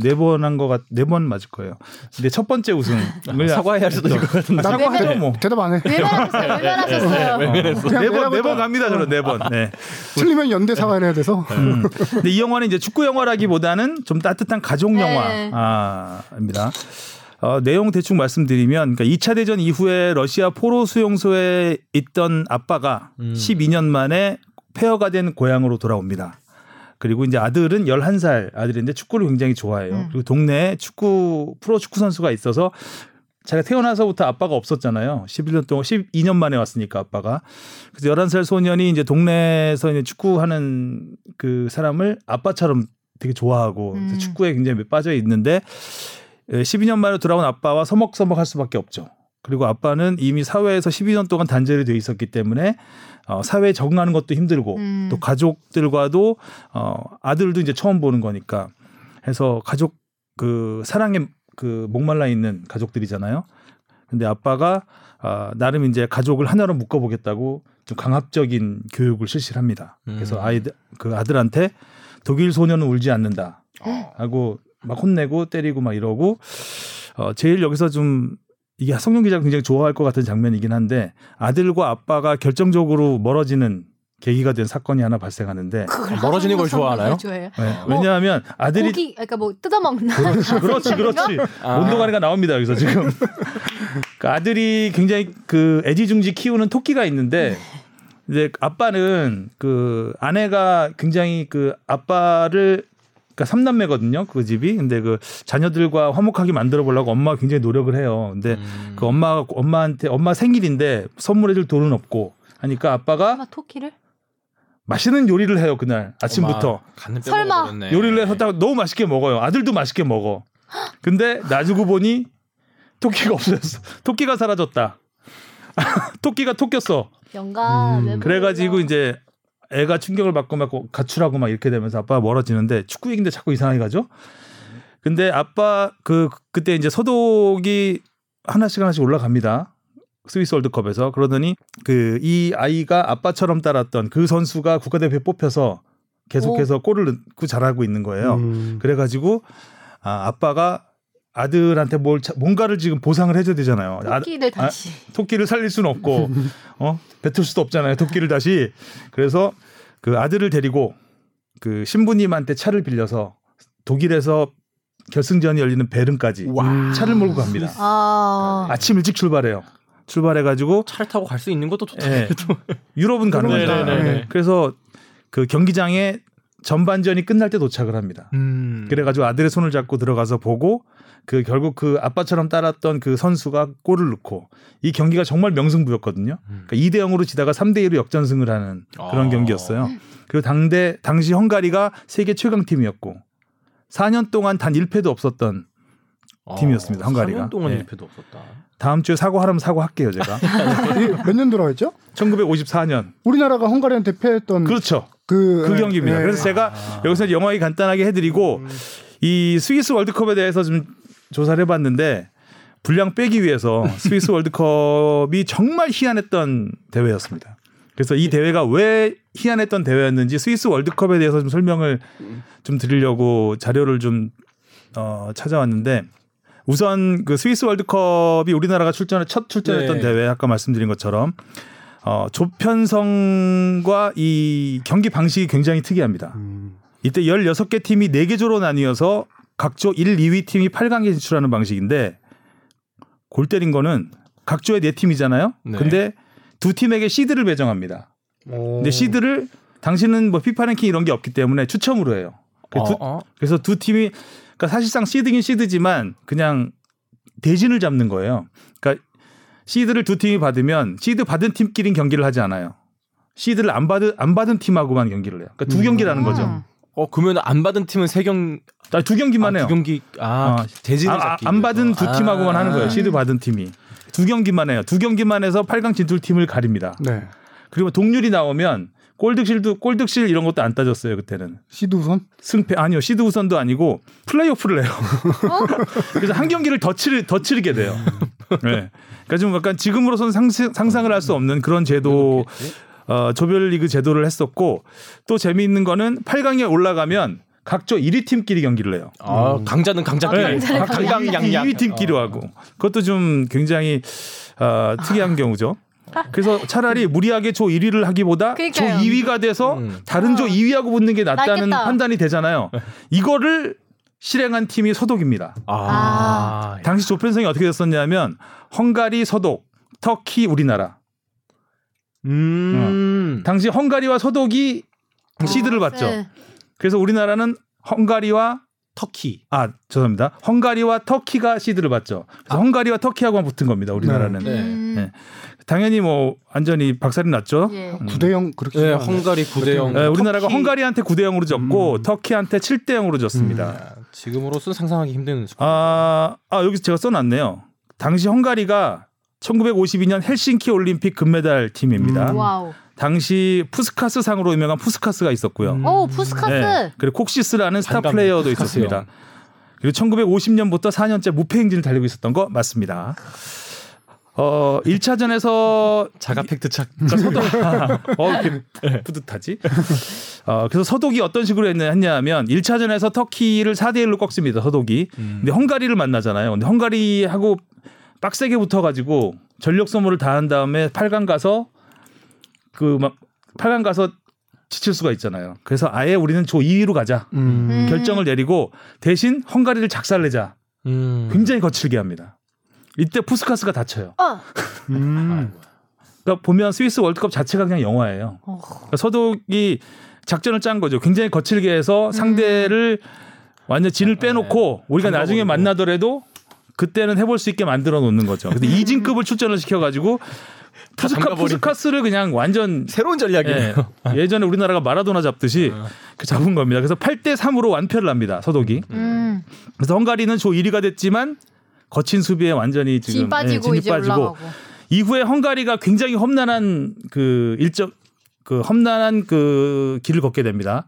네 번 한 거 같, 네 번 맞을 거예요. 근데 첫 번째 우승. 사과해야 할 수도 있을 것 같은데. 사과하죠, 뭐. 대답 안 해. 왜 말하셨어요? 왜 말하셨어요? 네 번, 네 번 네 번 갑니다, 저는 네 번. 네. 틀리면 연대 사과해야 돼서. 음. 근데 이 영화는 이제 축구 영화라기보다는 좀 따뜻한 가족 영화입니다. 어, 내용 대충 말씀드리면, 그러니까 이 차 대전 이후에 러시아 포로 수용소에 있던 아빠가 음. 십이 년 만에 폐허가 된 고향으로 돌아옵니다. 그리고 이제 아들은 열한 살 아들인데 축구를 굉장히 좋아해요. 음. 그리고 동네에 축구, 프로축구 선수가 있어서 자기가 태어나서부터 아빠가 없었잖아요. 십일 년 동안, 십이 년 만에 왔으니까 아빠가. 그래서 열한 살 소년이 이제 동네에서 이제 축구하는 그 사람을 아빠처럼 되게 좋아하고 음. 축구에 굉장히 빠져 있는데 십이 년 만에 돌아온 아빠와 서먹서먹 할 수밖에 없죠. 그리고 아빠는 이미 사회에서 십이 년 동안 단절이 돼 있었기 때문에 어, 사회에 적응하는 것도 힘들고 음. 또 가족들과도 어, 아들도 이제 처음 보는 거니까 해서 가족 그 사랑에 그 목말라 있는 가족들이잖아요. 근데 아빠가 어, 나름 이제 가족을 하나로 묶어보겠다고 좀 강압적인 교육을 실시를 합니다. 음. 그래서 아이들 그 아들한테 독일 소녀는 울지 않는다 하고 막 혼내고 때리고 막 이러고 어, 제일 여기서 좀 이게 하성룡 기자가 굉장히 좋아할 것 같은 장면이긴 한데 아들과 아빠가 결정적으로 멀어지는 계기가 된 사건이 하나 발생하는데 멀어지는 걸 좋아하나요? 네. 어. 왜냐하면 아들이 고기, 그러니까 뭐 뜯어먹는 그렇지 그렇지 아. 온도가니가 나옵니다 여기서 지금 그러니까 아들이 굉장히 그 애지중지 키우는 토끼가 있는데 이제 아빠는 그 아내가 굉장히 그 아빠를 그러니까 삼 남매거든요. 그 집이. 근데 그 자녀들과 화목하게 만들어 보려고 엄마가 굉장히 노력을 해요. 근데 음. 그 엄마 엄마한테 엄마 생일인데 선물해 줄 돈은 없고 하니까 아빠가 엄마 토끼를 맛있는 요리를 해요. 그날 아침부터. 설마 요리를 해서 딱 너무 맛있게 먹어요. 아들도 맛있게 먹어. 근데 나중에 보니 토끼가 없어졌어. 토끼가 사라졌다. 토끼가 토꼈어. 영감. 음. 그래 가지고 이제 애가 충격을 받고 막 가출하고 막 이렇게 되면서 아빠가 멀어지는데 축구 얘기인데 자꾸 이상하게 가죠. 근데 아빠 그 그때 이제 서독이 하나씩 하나씩 올라갑니다. 스위스 월드컵에서. 그러더니 그 이 아이가 아빠처럼 따랐던 그 선수가 국가대표에 뽑혀서 계속해서 오. 골을 넣고 잘하고 있는 거예요. 음. 그래가지고 아, 아빠가 아들한테 뭘 차, 뭔가를 지금 보상을 해줘야 되잖아요. 토끼를 아, 다시 아, 토끼를 살릴 수는 없고 어? 뱉을 수도 없잖아요. 토끼를 다시. 그래서 그 아들을 데리고 그 신부님한테 차를 빌려서 독일에서 결승전이 열리는 베른까지 와. 차를 몰고 갑니다. 아. 아침 일찍 출발해요. 출발해가지고 차를 타고 갈 수 있는 것도 좋다. 네. 유럽은 가는 거잖아요. 네. 그래서 그 경기장에 전반전이 끝날 때 도착을 합니다. 음. 그래가지고 아들의 손을 잡고 들어가서 보고 그 결국 그 아빠처럼 따랐던 그 선수가 골을 넣고 이 경기가 정말 명승부였거든요. 음. 그러니까 이 대 영으로 지다가 삼 대 이로 역전승을 하는 그런 아. 경기였어요. 그리고 당대, 당시 헝가리가 세계 최강팀이었고 사 년 동안 단 일 패도 없었던 아. 팀이었습니다. 헝가리가. 사 년 동안 네. 일 패도 없었다. 다음 주에 사과하라면 사과할게요. 제가. 몇 년도라고 했죠? 천구백오십사 년. 우리나라가 헝가리한테 패했던. 그렇죠. 그, 그 경기입니다. 네. 그래서 제가 아. 여기서 영화 얘기 간단하게 해드리고 음. 이 스위스 월드컵에 대해서 좀 조사를 해봤는데 분량 빼기 위해서 스위스 월드컵이 정말 희한했던 대회였습니다. 그래서 이 대회가 왜 희한했던 대회였는지 스위스 월드컵에 대해서 좀 설명을 좀 드리려고 자료를 좀 어, 찾아왔는데 우선 그 스위스 월드컵이 우리나라가 출전을 첫 출전했던 네. 대회 아까 말씀드린 것처럼 어, 조편성과 이 경기 방식이 굉장히 특이합니다. 음. 이때 열여섯 개 팀이 네 개 조로 나뉘어서 각조 일, 이 위 팀이 팔 강에 진출하는 방식인데 골 때린 거는 각조에 네 팀이잖아요. 네. 근데 두 팀에게 시드를 배정합니다. 오. 근데 시드를 당시는 뭐 피파 랭킹 이런 게 없기 때문에 추첨으로 해요. 그래서, 어, 어. 두, 그래서 두 팀이 그러니까 사실상 시드긴 시드지만 그냥 대진을 잡는 거예요. 그러니까 시드를 두 팀이 받으면 시드 받은 팀끼리는 경기를 하지 않아요. 시드를 안 받은 안 받은 팀하고만 경기를 해요. 그러니까 두 음. 경기라는 거죠. 어 그러면 안 받은 팀은 세 경, 아, 두 경기만 아, 해요. 두 경기 아 대진을 어. 아, 잡기. 안 받은 두 팀하고만 아. 하는 거예요. 시드 받은 팀이 두 경기만 해요. 두 경기만 해서 팔 강 진출 팀을 가립니다. 네. 그리고 동률이 나오면 골득실도 골득실 이런 것도 안 따졌어요 그때는. 시드 우선? 승패 아니요 시드 우선도 아니고 플레이오프를 해요. 어? 그래서 한 경기를 더 치르 더 치르게 돼요. 네. 그러니까 좀 약간 지금으로선 상상, 상상을 할 수 없는 그런 제도, 어, 조별리그 제도를 했었고 또 재미있는 거는 팔 강에 올라가면 각조 일 위 팀끼리 경기를 해요. 아, 음. 강자는 강자끼리, 네. 강강 양양 이 위 팀끼리 어. 하고 그것도 좀 굉장히 어, 특이한 경우죠. 그래서 차라리 무리하게 조 일 위를 하기보다 그러니까요. 조 이 위가 돼서 음. 다른 조 이 위하고 붙는 게 낫다는 낫겠다. 판단이 되잖아요. 이거를 실행한 팀이 서독입니다. 아. 아. 당시 조편성이 어떻게 됐었냐면 헝가리, 서독, 터키, 우리나라. 음. 어. 당시 헝가리와 서독이 아, 시드를 받죠. 네. 그래서 우리나라는 헝가리와 터키. 아, 죄송합니다. 헝가리와 터키가 시드를 받죠. 그래서 아. 헝가리와 터키하고만 붙은 겁니다. 우리나라는. 네. 네. 네. 당연히 뭐 완전히 박살이 났죠. 예. 음. 구 대 영 그렇게. 네, 헝가리 구 대 영. 네, 우리나라가 헝가리한테 구 대 영으로 졌고 음. 터키한테 칠 대 영으로 졌습니다. 음. 지금으로선 상상하기 힘든 스코어. 아, 아, 여기서 제가 써놨네요. 당시 헝가리가 천구백오십이 년 헬싱키 올림픽 금메달 팀입니다. 음. 와우. 당시 푸스카스 상으로 유명한 푸스카스가 있었고요. 음. 오, 푸스카스. 네. 그리고 콕시스라는 스타 플레이어도 푸스카스요. 있었습니다. 그리고 천구백오십 년부터 사 년째 무패 행진을 달리고 있었던 거 맞습니다. 어, 일 차전에서 자가 팩트 착. 서독. 어, 이렇게 뿌듯하지? 어, 그래서 서독이 어떤 식으로 했냐면 일 차전에서 터키를 사 대 일로 꺾습니다. 서독이. 음. 근데 헝가리를 만나잖아요. 근데 헝가리하고 빡세게 붙어 가지고 전력 소모를 다 한 다음에 팔 강 가서 그 막 팔 강 가서 지칠 수가 있잖아요. 그래서 아예 우리는 조 이 위로 가자. 음. 결정을 내리고 대신 헝가리를 작살내자. 음. 굉장히 거칠게 합니다. 이때 푸스카스가 다쳐요. 어. 음. 그러니까 보면 스위스 월드컵 자체가 그냥 영화예요. 어. 그러니까 서독이 작전을 짠 거죠. 굉장히 거칠게 해서 상대를 음. 완전 진을 빼놓고 네. 우리가 나중에 버리고. 만나더라도 그때는 해볼 수 있게 만들어 놓는 거죠. 근데 이진급을 출전을 시켜가지고 푸스카, 푸스카스를 그냥 완전 새로운 전략이에요. 예, 예전에 우리나라가 마라도나 잡듯이 음. 잡은 겁니다. 그래서 팔 대 삼으로 완패를 합니다. 서독이. 음. 그래서 헝가리는 조 일 위가 됐지만 거친 수비에 완전히 지금 진 빠지고, 예, 진이 빠지고. 올라가고. 이후에 헝가리가 굉장히 험난한 그 일정 그 험난한 그 길을 걷게 됩니다.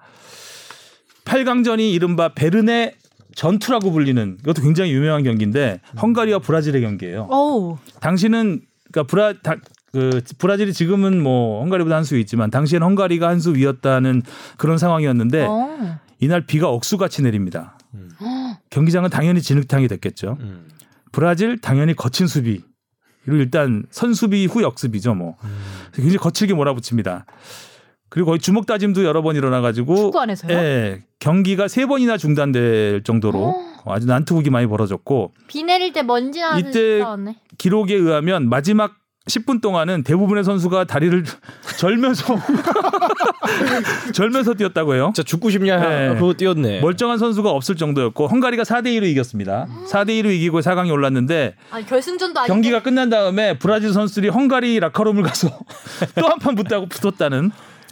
팔 강전이 이른바 베른의 전투라고 불리는 이것도 굉장히 유명한 경기인데 헝가리와 브라질의 경기예요. 오. 당시는 그러니까 브라 다, 그 브라질이 지금은 뭐 헝가리보다 한 수 있지만 당시엔 헝가리가 한 수 위였다는 그런 상황이었는데 오. 이날 비가 억수같이 내립니다. 음. 경기장은 당연히 진흙탕이 됐겠죠. 음. 브라질 당연히 거친 수비 그리고 일단 선수비 후 역수비죠 뭐 음. 굉장히 거칠게 몰아붙입니다. 그리고 거의 주먹 다짐도 여러 번 일어나가지고 축구 안에서요? 예, 경기가 세 번이나 중단될 정도로 오. 아주 난투극이 많이 벌어졌고 비 내릴 때 먼지 나는 이때 기록에 의하면 마지막 십 분 동안은 대부분의 선수가 다리를 절면서 절면서 뛰었다고 해요. 진짜 죽고 싶냐 네. 그거 뛰었네. 멀쩡한 선수가 없을 정도였고 헝가리가 사 대 이로 이겼습니다. 사 대 이로 이기고 사 강에 올랐는데 아니, 결승전도 경기가 아닌데. 끝난 다음에 브라질 선수들이 헝가리 라카롬을 가서 또 한 판 붙다고 붙었다는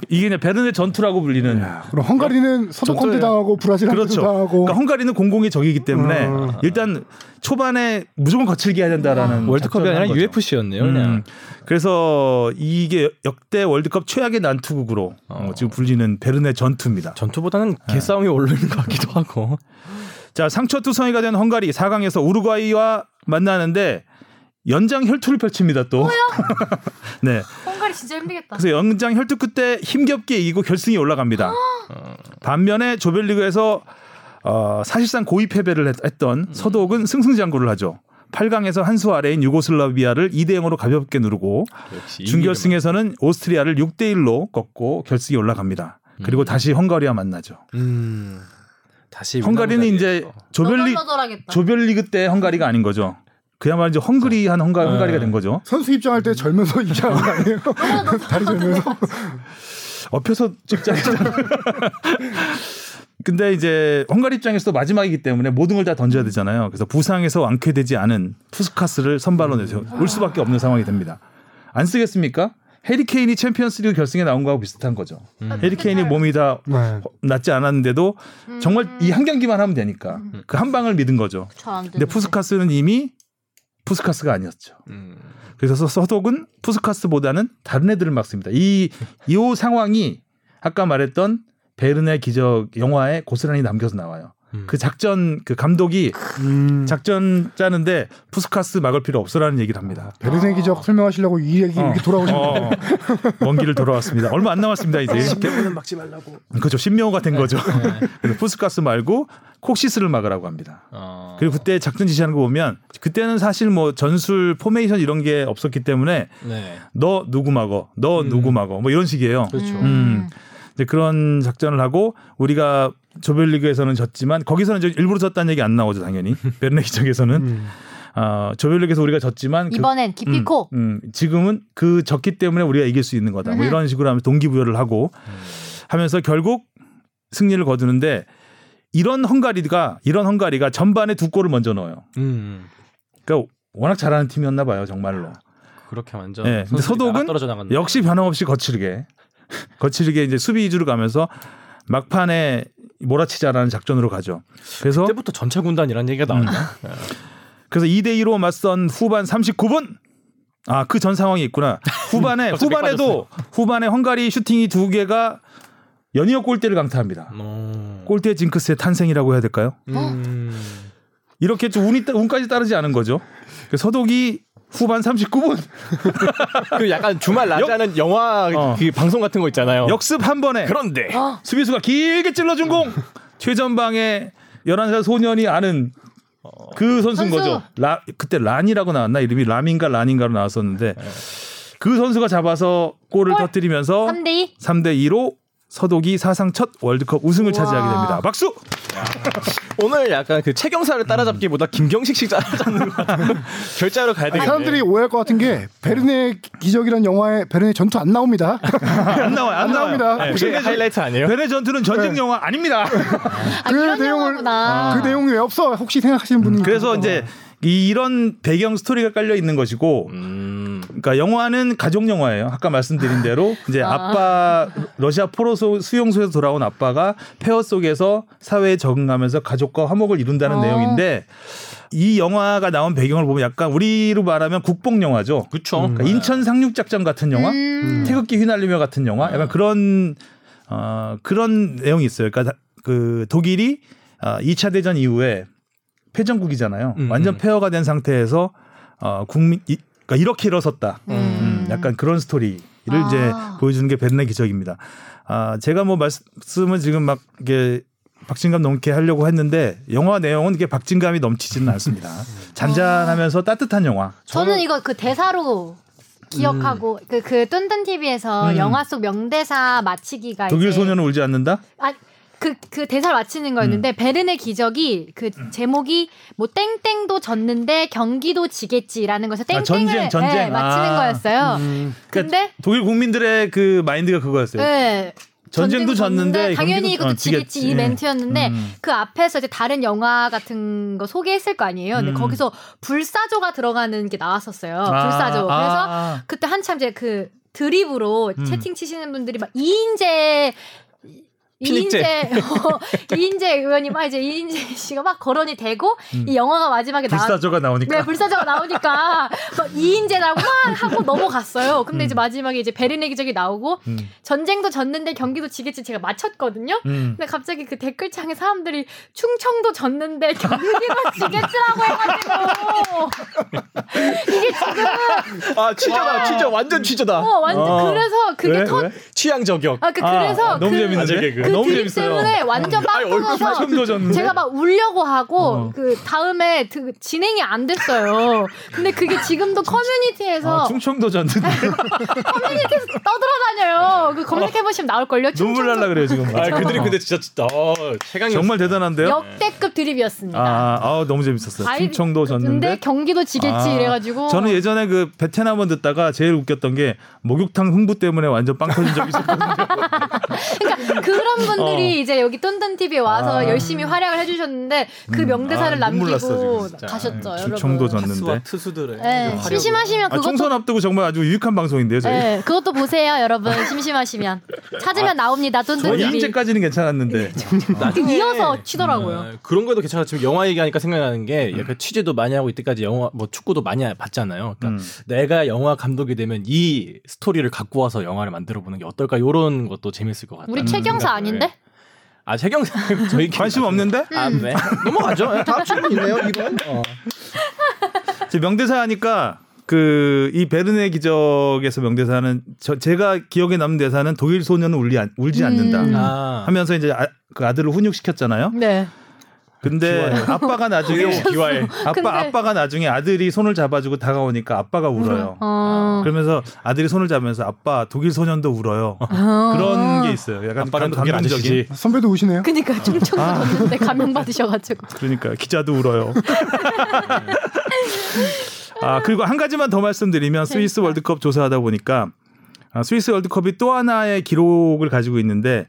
이게 그냥 베르네 전투라고 불리는. 그럼 헝가리는 서독한테 당하고 브라질한테 그렇죠. 당하고. 그러니까 헝가리는 공공의 적이기 때문에 음. 일단 초반에 무조건 거칠게 해야 된다라는. 아, 월드컵이 아니라 유에프씨였네요. 음. 그냥. 그래서 이게 역대 월드컵 최악의 난투극으로 어. 지금 불리는 베르네 전투입니다. 전투보다는 개싸움이 네. 올르는 것 같기도 하고. 자, 상처투성이가 된 헝가리 사 강에서 우루과이와 만나는데 연장 혈투를 펼칩니다 또. 네. 헝가리 진짜 힘들겠다. 그래서 연장 혈투 끝에 힘겹게 이기고 결승에 올라갑니다. 반면에 조별리그에서 어, 사실상 고의 패배를 했, 했던 음. 서독은 승승장구를 하죠. 팔 강에서 한 수 아래인 유고슬라비아를 이 대 영으로 가볍게 누르고 준결승에서는 오스트리아를 육 대 일로 꺾고 결승에 올라갑니다. 음. 그리고 다시 헝가리와 만나죠. 음. 다시 헝가리는 이제 조별리, 조별리그 때 헝가리가 아닌 거죠. 그야말로 이제 헝그리한 헝가, 네. 헝가리가 된 거죠. 선수 입장할 때 절면서 이기는 거 아니에요? 다리 절면서 엎혀서 찍자. 근데 이제 헝가리 입장에서도 마지막이기 때문에 모든 걸 다 던져야 되잖아요. 그래서 부상에서 완쾌되지 않은 푸스카스를 선발로 내서 올 수밖에 없는 상황이 됩니다. 안 쓰겠습니까? 해리케인이 챔피언스리그 결승에 나온 거하고 비슷한 거죠. 음. 해리케인이 몸이 다 네. 낫지 않았는데도 음. 정말 이 한 경기만 하면 되니까 음. 그 한 방을 믿은 거죠. 근데 푸스카스는 이미 푸스카스가 아니었죠. 음. 그래서 서독은 푸스카스보다는 다른 애들을 막습니다. 이, 이 상황이 아까 말했던 베르네 기적 영화에 고스란히 남겨서 나와요. 음. 그 작전 그 감독이 음. 작전 짜는데 푸스카스 막을 필요 없어라는 얘기를 합니다. 베르네 기적 설명하시려고 이 얘기 어. 이렇게 돌아오셨는데 어. 먼 길을 돌아왔습니다. 얼마 안 남았습니다 이제. 신명호는 막지 말라고. 그렇죠. 신명호가 된 거죠. 네. 푸스카스 말고 콕시스를 막으라고 합니다. 어. 그리고 그때 작전 지시하는 거 보면 그때는 사실 뭐 전술 포메이션 이런 게 없었기 때문에 네. 너 누구 막어, 너 음. 누구 막어, 뭐 이런 식이에요. 그렇죠. 음. 이제 그런 작전을 하고 우리가 조별리그에서는 졌지만 거기서는 이제 일부러 졌다는 얘기 안 나오죠 당연히 베르네 기적에서는 음. 어, 조별리그에서 우리가 졌지만 이번엔 그, 기피코 음, 음, 지금은 그 졌기 때문에 우리가 이길 수 있는 거다 뭐 이런 식으로 하면서 동기부여를 하고 음. 하면서 결국 승리를 거두는데 이런 헝가리가 이런 헝가리가 전반에 두 골을 먼저 넣어요. 음. 그러니까 워낙 잘하는 팀이었나 봐요 정말로. 그렇게 완전. 네, 근데 서독은 역시 변함없이 거칠게 거칠게 이제 수비 위주로 가면서 막판에 몰아치자라는 작전으로 가죠. 그래서 그때부터 전체 군단이라는 얘기가 나왔나? 음. 그래서 이 대 이로 맞선 후반 삼십구 분. 아, 그 전 상황이 있구나. 후반에 후반에도 후반에 헝가리 슈팅이 두 개가 연이어 골대를 강타합니다. 음. 골대 징크스의 탄생이라고 해야 될까요? 음. 이렇게 좀 운이 운까지 따르지 않은 거죠. 서독이 후반 삼십구 분. 그 약간 주말 낮에 하는 영화 어. 그 방송 같은 거 있잖아요. 역습 한 번에. 그런데 어? 수비수가 길게 찔러준 공. 최전방에 열한 살 소년이 아는 그 선수인 선수. 거죠. 라, 그때 란이라고 나왔나? 이름이 라민가 라닌가로 나왔었는데 네. 그 선수가 잡아서 골을 골. 터뜨리면서 삼 대 이. 삼 대 이로 서독이 사상 첫 월드컵 우승을 우와. 차지하게 됩니다. 박수! 오늘 약간 그 최경사를 따라잡기보다 김경식씩 따라잡는 것 같은 결자로 가야 되겠네. 사람들이 오해할 것 같은 게 베르네 기적이라는 영화에 베르네 전투 안 나옵니다. 안 나와요. 안 나옵니다. 네, 그게 하이라이트 아니에요? 베르네 전투는 전쟁 네. 영화 아닙니다. 아, 그 내용을 아. 그 내용이 왜 없어? 혹시 생각하시는 분이 음, 그래서 이제 이런 배경 스토리가 깔려 있는 것이고, 음. 그러니까 영화는 가족 영화예요. 아까 말씀드린 대로 이제 아빠 러시아 포로 수용소에서 돌아온 아빠가 폐허 속에서 사회에 적응하면서 가족과 화목을 이룬다는 어. 내용인데 이 영화가 나온 배경을 보면 약간 우리로 말하면 국뽕 영화죠. 그렇죠. 음. 그러니까 인천 상륙작전 같은 영화, 음. 태극기 휘날리며 같은 영화, 약간 그런 어, 그런 내용이 있어요. 그러니까 그 독일이 어, 이 차 대전 이후에 패전국이잖아요. 음. 완전 폐허가 된 상태에서 어, 국민 이, 그러니까 이렇게 일어섰다. 음. 음, 약간 그런 스토리를 아. 이제 보여주는 게 베르네 기적입니다. 아, 제가 뭐 말씀을 지금 막 이게 박진감 넘게 하려고 했는데 영화 내용은 이게 박진감이 넘치지는 않습니다. 잔잔하면서 어. 따뜻한 영화. 저는, 저는 이거 그 대사로. 기억하고 그 그 뚠뚠 티비에서 음. 영화 속 명대사 맞히기가 독일 소녀는 울지 않는다? 아 그, 그 대사를 맞히는 거였는데 음. 베른의 기적이 그 음. 제목이 뭐 땡땡도 졌는데 경기도 지겠지라는 것에서 땡땡을 아, 전쟁, 전쟁. 네, 맞히는 아. 거였어요. 음. 근데 그러니까 독일 국민들의 그 마인드가 그거였어요. 네. 전쟁도, 전쟁도 졌는데 당연히 이것도 어, 지겠지 이 멘트였는데 음. 그 앞에서 이제 다른 영화 같은 거 소개했을 거 아니에요. 근데 음. 거기서 불사조가 들어가는 게 나왔었어요. 아, 불사조. 그래서 아. 그때 한참 이제 그 드립으로 음. 채팅 치시는 분들이 막 이인재 이인재 어, 이인재 의원이 막 이제 이인재 씨가 막 거론이 되고 음. 이 영화가 마지막에 불사조가 나오... 나오니까 네 불사조가 나오니까 막 이인재라고 막 하고 넘어갔어요. 근데 음. 이제 마지막에 이제 베른의 기적이 나오고 음. 전쟁도 졌는데 경기도 지겠지 제가 맞췄거든요. 음. 근데 갑자기 그 댓글창에 사람들이 충청도 졌는데 경기도 지겠지라고 해가지고 이게 지금 아 취저다 취저 완전 취저다. 어 완전 어. 그래서 그게 왜? 터 왜? 취향 저격. 아 그 그러니까 그래서 아, 너무 그, 재밌는데 그 그 너무 드립 재밌어요. 때문에 완전 빵 터져서 제가 막 울려고 하고 어. 그 다음에 그 진행이 안 됐어요. 근데 그게 지금도 커뮤니티에서 아, 충청도 졌는데 커뮤니티에서 떠들어다녀요. 그 검색해보시면 나올걸요. 충청도. 눈물 날라 그래요 지금. 아 그들이 근데 진짜 어, 정말 대단한데요. 역대급 드립이었습니다. 아, 아 너무 재밌었어요. 아이, 충청도 졌는데 경기도 지겠지 아, 이래가지고 저는 예전에 그 베트남 원 듣다가 제일 웃겼던 게 목욕탕 흥부 때문에 완전 빵 터진 적이 있었거든요. 그러니까 그 그런 분들이 어. 이제 여기 똔똔티비에 와서 아. 열심히 활약을 해주셨는데 그 명대사를 음. 아, 남기고 가셨죠. 아, 충청도 졌는데 투수들의 네. 심심하시면 아, 그것도 총선 앞두고 정말 아주 유익한 방송인데요. 저희. 네. 그것도 보세요 여러분. 심심하시면 찾으면 아, 나옵니다. 똔똔티비 현재까지는 괜찮았는데 나중에 이어서 치더라고요. 음, 그런 거도 괜찮았지만 영화 얘기하니까 생각나는 게 음. 약간 취재도 많이 하고 이때까지 영화 뭐 축구도 많이 봤잖아요. 그러니까 음. 내가 영화 감독이 되면 이 스토리를 갖고 와서 영화를 만들어 보는 게 어떨까 이런 것도 재밌을 것 같아요. 우리 최경사 아닌데? 아 최경사 저희 관심 없는데? 아, 네. 넘어가죠. 다음 질문 있네요 이건. 어. 명대사 하니까 그 이 베른의 기적에서 명대사는 저, 제가 기억에 남는 대사는 독일 소녀는 울리 안, 울지 않는다 음. 아. 하면서 이제 아, 그 아들을 훈육시켰잖아요. 네. 근데 기와해. 아빠가 나중에 기와해. 아빠 근데... 아빠가 나중에 아들이 손을 잡아주고 다가오니까 아빠가 울어요. 어... 그러면서 아들이 손을 잡으면서 아빠 독일 소년도 울어요. 어... 그런 게 있어요. 약간 아빠는 독일 아저씨 선배도 우시네요. 그러니까 충청도 아. 졌는데 감명 받으셔가지고. 그러니까 기자도 울어요. 아 그리고 한 가지만 더 말씀드리면 스위스 월드컵 조사하다 보니까 아, 스위스 월드컵이 또 하나의 기록을 가지고 있는데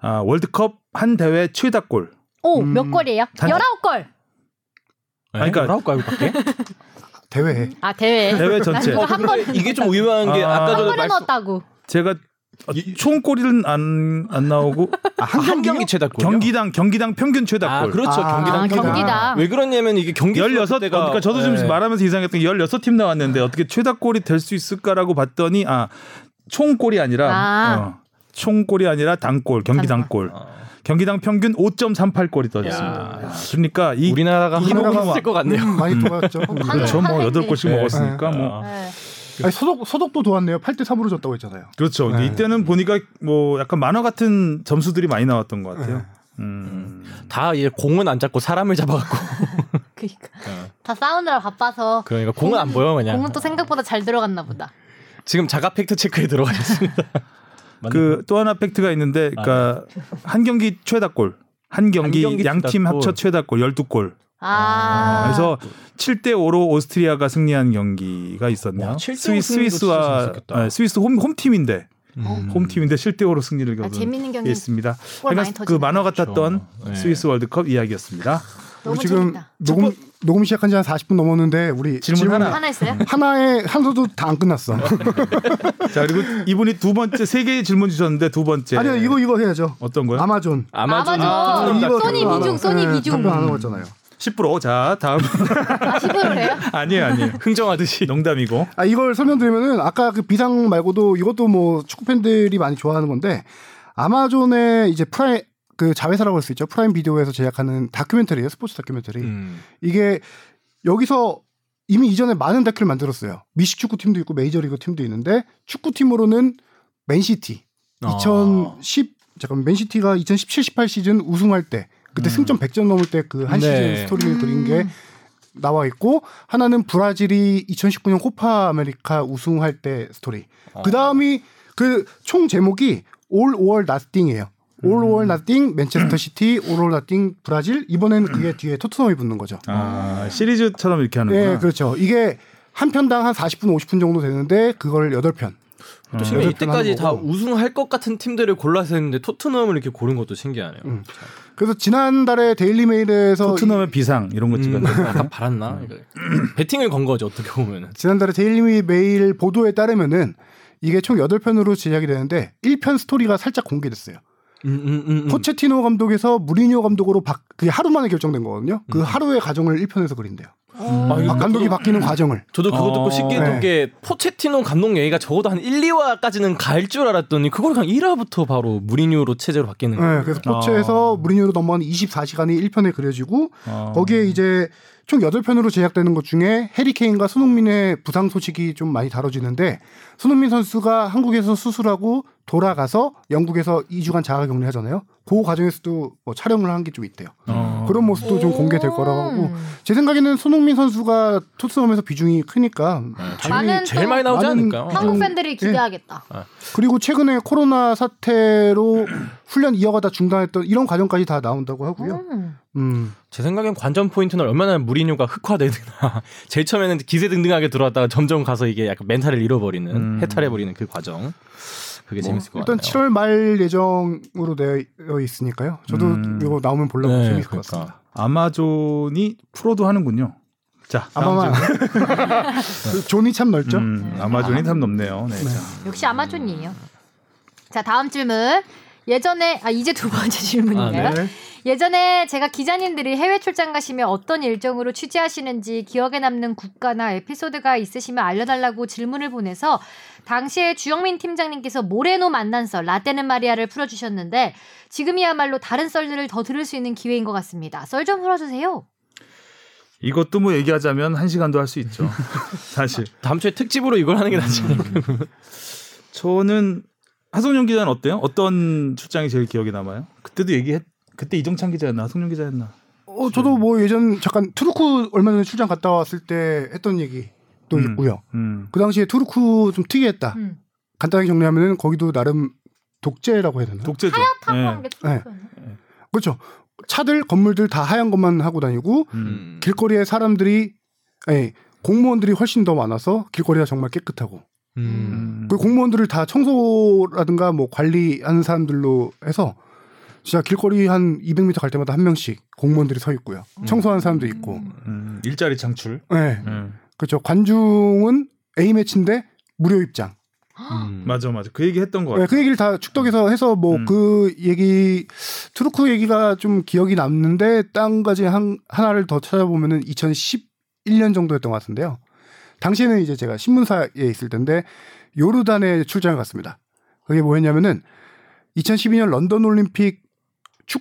아, 월드컵 한 대회 최다 골. 오, 음... 몇 골이에요? 열아홉 골. 아, 그러니까 열아홉 골 밖에? 대회. 아, 대회. 대회 전체. 어, 한 번... 이게 좀 의외한 게 아, 아까 전에 말씀 제가 총 골은 안, 안 나오고 아, 한, 한 경기 최다골. 경기당 경기당 평균 최다골. 아, 그렇죠. 아, 경기당 아, 평균. 경기당. 왜 그러냐면 이게 경기 열여섯 대가 그러니까 저도 네. 지금 말하면서 이상했던 게 열여섯 팀 나왔는데 어떻게 최다골이 될 수 있을까라고 봤더니 아, 총 골이 아니라 아. 어, 총 골이 아니라 단골, 경기당 골. 경기당 평균 오 점 삼팔 골이 떨어졌습니다. 그러니까 이 우리나라가 한국이 있을 것 같네요. 음, 많이 도왔죠. 그렇죠. 뭐 여덟 골씩 네. 먹었으니까 네. 뭐. 네. 아니, 소독, 소독도 도왔네요. 팔 대 삼으로 졌다고 했잖아요. 그렇죠. 네. 이때는 보니까 뭐 약간 만화 같은 점수들이 많이 나왔던 것 같아요. 네. 음. 다 이제 공은 안 잡고 사람을 잡아갖고. 그러니까 다 싸우느라 바빠서. 그러니까 공은 안 보여 그냥. 공은 또 생각보다 잘 들어갔나 보다. 지금 자가 팩트 체크에 들어가 있습니다. 그 또 하나 팩트가 있는데, 그러니까 아. 한 경기 최다골, 한 경기, 경기 양팀 합쳐 최다골 열두 골. 아. 그래서 칠 대 오로 오스트리아가 승리한 경기가 있었네요. 와, 스위스, 스위스와 네, 스위스 홈 홈팀인데, 음. 홈팀인데 칠 대 오로 승리를 거둔. 아, 재밌는 경기 있습니다. 그러니까 그 만화 같았던 그렇죠. 스위스 네. 월드컵 이야기였습니다. 우리 지금 재밌다. 녹음 녹음 시작한 지 한 사십 분 넘었는데 우리 질문, 질문 하나 하나 있어요? 하나에 한 소도 다 안 끝났어. 자 그리고 이분이 두 번째 세 개의 질문 주셨는데 두 번째 아니요 이거 이거 해야죠. 어떤 거요? 아마존. 아마존. 아마존. 아, 소니 비중 소니 비중. 네, 안 나왔잖아요. 십 퍼센트. 자 다음. 아, 십 퍼센트를 해요? 아니에요 아니에요. 흥정하듯이 농담이고. 아 이걸 설명드리면은 아까 그 비상 말고도 이것도 뭐 축구 팬들이 많이 좋아하는 건데 아마존의 이제 프라이 그 자회사라고 할 수 있죠. 프라임 비디오에서 제작하는 다큐멘터리예요. 스포츠 다큐멘터리. 음. 이게 여기서 이미 이전에 많은 다큐를 만들었어요. 미식 축구팀도 있고 메이저리그 팀도 있는데 축구팀으로는 맨시티. 아. 이천십 잠깐 맨시티가 이천십칠 십팔 시즌 우승할 때 그때 음. 승점 백 점 넘을 때 그 한 네. 시즌 스토리를 음. 그린 게 나와 있고 하나는 브라질이 이천십구 년 코파 아메리카 우승할 때 스토리. 아. 그다음이 그 총 제목이 All or Nothing이에요. All or Nothing, 맨체스터 시티, All or Nothing, 브라질. 이번에는 그게 뒤에 토트넘이 붙는 거죠. 아, 시리즈처럼 이렇게 하는구나. 네, 그렇죠. 이게 한 편당 한 사십 분, 오십 분 정도 되는데 그걸 여덟 편. 또 음. 신기해. 이때까지 다 우승할 것 같은 팀들을 골라서 했는데 토트넘을 이렇게 고른 것도 신기하네요. 음. 그래서 지난달에 데일리 메일에서 토트넘의 이... 비상 이런 것 찍었는데 음. 약간 바랐나? 배팅을 건 거죠 어떻게 보면. 지난달에 데일리 메일 보도에 따르면은 이게 총 여덟 편으로 제작이 되는데 일 편 스토리가 살짝 공개됐어요. 음, 음, 음, 음. 포체티노 감독에서 무리뉴 감독으로 바... 그게 하루 만에 결정된 거거든요. 그 음. 하루의 과정을 일 편에서 그린대요. 음. 아, 아, 감독이 저도, 바뀌는 과정을. 저도 그거 듣고 아~ 쉽게 듣게 네. 포체티노 감독 얘기가 적어도 한 일, 이 화까지는 갈 줄 알았더니 그걸 그냥 일 화부터 바로 무리뉴로 체제로 바뀌는 거예요. 네, 그래서 포체에서 아~ 무리뉴로 넘어간 이십사 시간이 일 편에 그려지고 아~ 거기에 이제 총 여덟 편으로 제작되는 것 중에 해리케인과 손흥민의 부상 소식이 좀 많이 다뤄지는데 손흥민 선수가 한국에서 수술하고 돌아가서 영국에서 이 주간 자가격리 하잖아요. 그 과정에서도 뭐 촬영을 한 게 좀 있대요. 어. 그런 모습도 좀 공개될 거라고 하고 제 생각에는 손흥민 선수가 토트넘에서 비중이 크니까 많은 제일 많이 나오지 않을까요? 한국 팬들이 기대하겠다. 네. 그리고 최근에 코로나 사태로 훈련 이어가다 중단했던 이런 과정까지 다 나온다고 하고요. 음. 음. 제 생각엔 관전 포인트는 얼마나 무리뉴가 흑화되느냐. 제일 처음에는 기세등등하게 들어왔다가 점점 가서 이게 약간 멘탈을 잃어버리는 음. 해탈해버리는 그 과정. 그게 뭐 재밌을 것 일단 같아요. 칠월 말 예정으로 되어 있으니까요. 저도 음. 이거 나오면 보려고 네, 재밌을 그러니까. 것 같습니다. 아마존이 프로도 하는군요. 자, 아마만 존이 참 넓죠. 음, 네. 아마존이 아, 참 넓네요. 네, 네. 자. 역시 아마존이에요. 자, 다음 질문. 예전에 아 이제 두 번째 질문인가요? 아, 네. 예전에 제가 기자님들이 해외 출장 가시면 어떤 일정으로 취재하시는지 기억에 남는 국가나 에피소드가 있으시면 알려달라고 질문을 보내서 당시에 주영민 팀장님께서 모레노 만난 썰 라떼는 마리아를 풀어주셨는데 지금이야말로 다른 썰들을 더 들을 수 있는 기회인 것 같습니다. 썰 좀 풀어주세요. 이것도 뭐 얘기하자면 한 시간도 할 수 있죠. 사실 다음 주에 특집으로 이걸 하는 게 낫지. 저는 하성룡 기자는 어때요? 어떤 출장이 제일 기억에 남아요? 그때도 얘기했 그때 이정찬 기자였나 하성룡 기자였나? 어 저도 뭐 예전 잠깐 투르크 얼마 전에 출장 갔다 왔을 때 했던 얘기. 또 음, 있고요. 음. 그 당시에 투르크 좀 특이했다. 음. 간단하게 정리하면은 거기도 나름 독재라고 해야 되나? 독재죠. 하얗다고 네. 네. 네. 그렇죠. 차들 건물들 다 하얀 것만 하고 다니고 음. 길거리에 사람들이 네, 공무원들이 훨씬 더 많아서 길거리가 정말 깨끗하고 음. 그 공무원들을 다 청소라든가 뭐 관리하는 사람들로 해서 진짜 길거리 한 이백 미터 갈 때마다 한 명씩 공무원들이 서 있고요. 음. 청소하는 사람도 있고 음. 일자리 창출. 네. 음. 그렇죠. 관중은 A 매치인데 무료 입장. 음. 맞아, 맞아. 그 얘기 했던 거 같아요. 네, 그 얘기를 다 축덕에서 해서 뭐 그 음. 얘기 투르크 얘기가 좀 기억이 남는데 땅까지 한 하나를 더 찾아보면은 이천십일 년 정도였던 것 같은데요. 당시에는 이제 제가 신문사에 있을 텐데 요르단에 출장을 갔습니다. 그게 뭐였냐면은 이천십이 년 런던 올림픽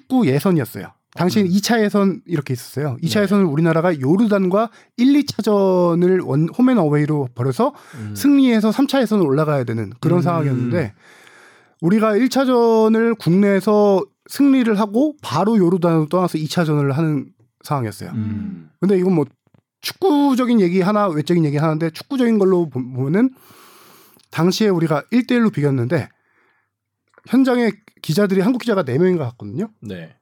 축구 예선이었어요. 당시엔 음. 이 차 예선 이렇게 있었어요. 이 차 네. 예선은 우리나라가 요르단과 일, 이 차전을 원, 홈앤어웨이로 벌여서 음. 승리해서 삼 차 예선을 올라가야 되는 그런 음. 상황이었는데 우리가 일 차전을 국내에서 승리를 하고 바로 요르단으로 떠나서 이 차전을 하는 상황이었어요. 음. 근데 이건 뭐 축구적인 얘기 하나, 외적인 얘기 하나인데 축구적인 걸로 보면은 당시에 우리가 일 대 일로 비겼는데 현장에 기자들이 한국 기자가 네 명인가 갔거든요. 네.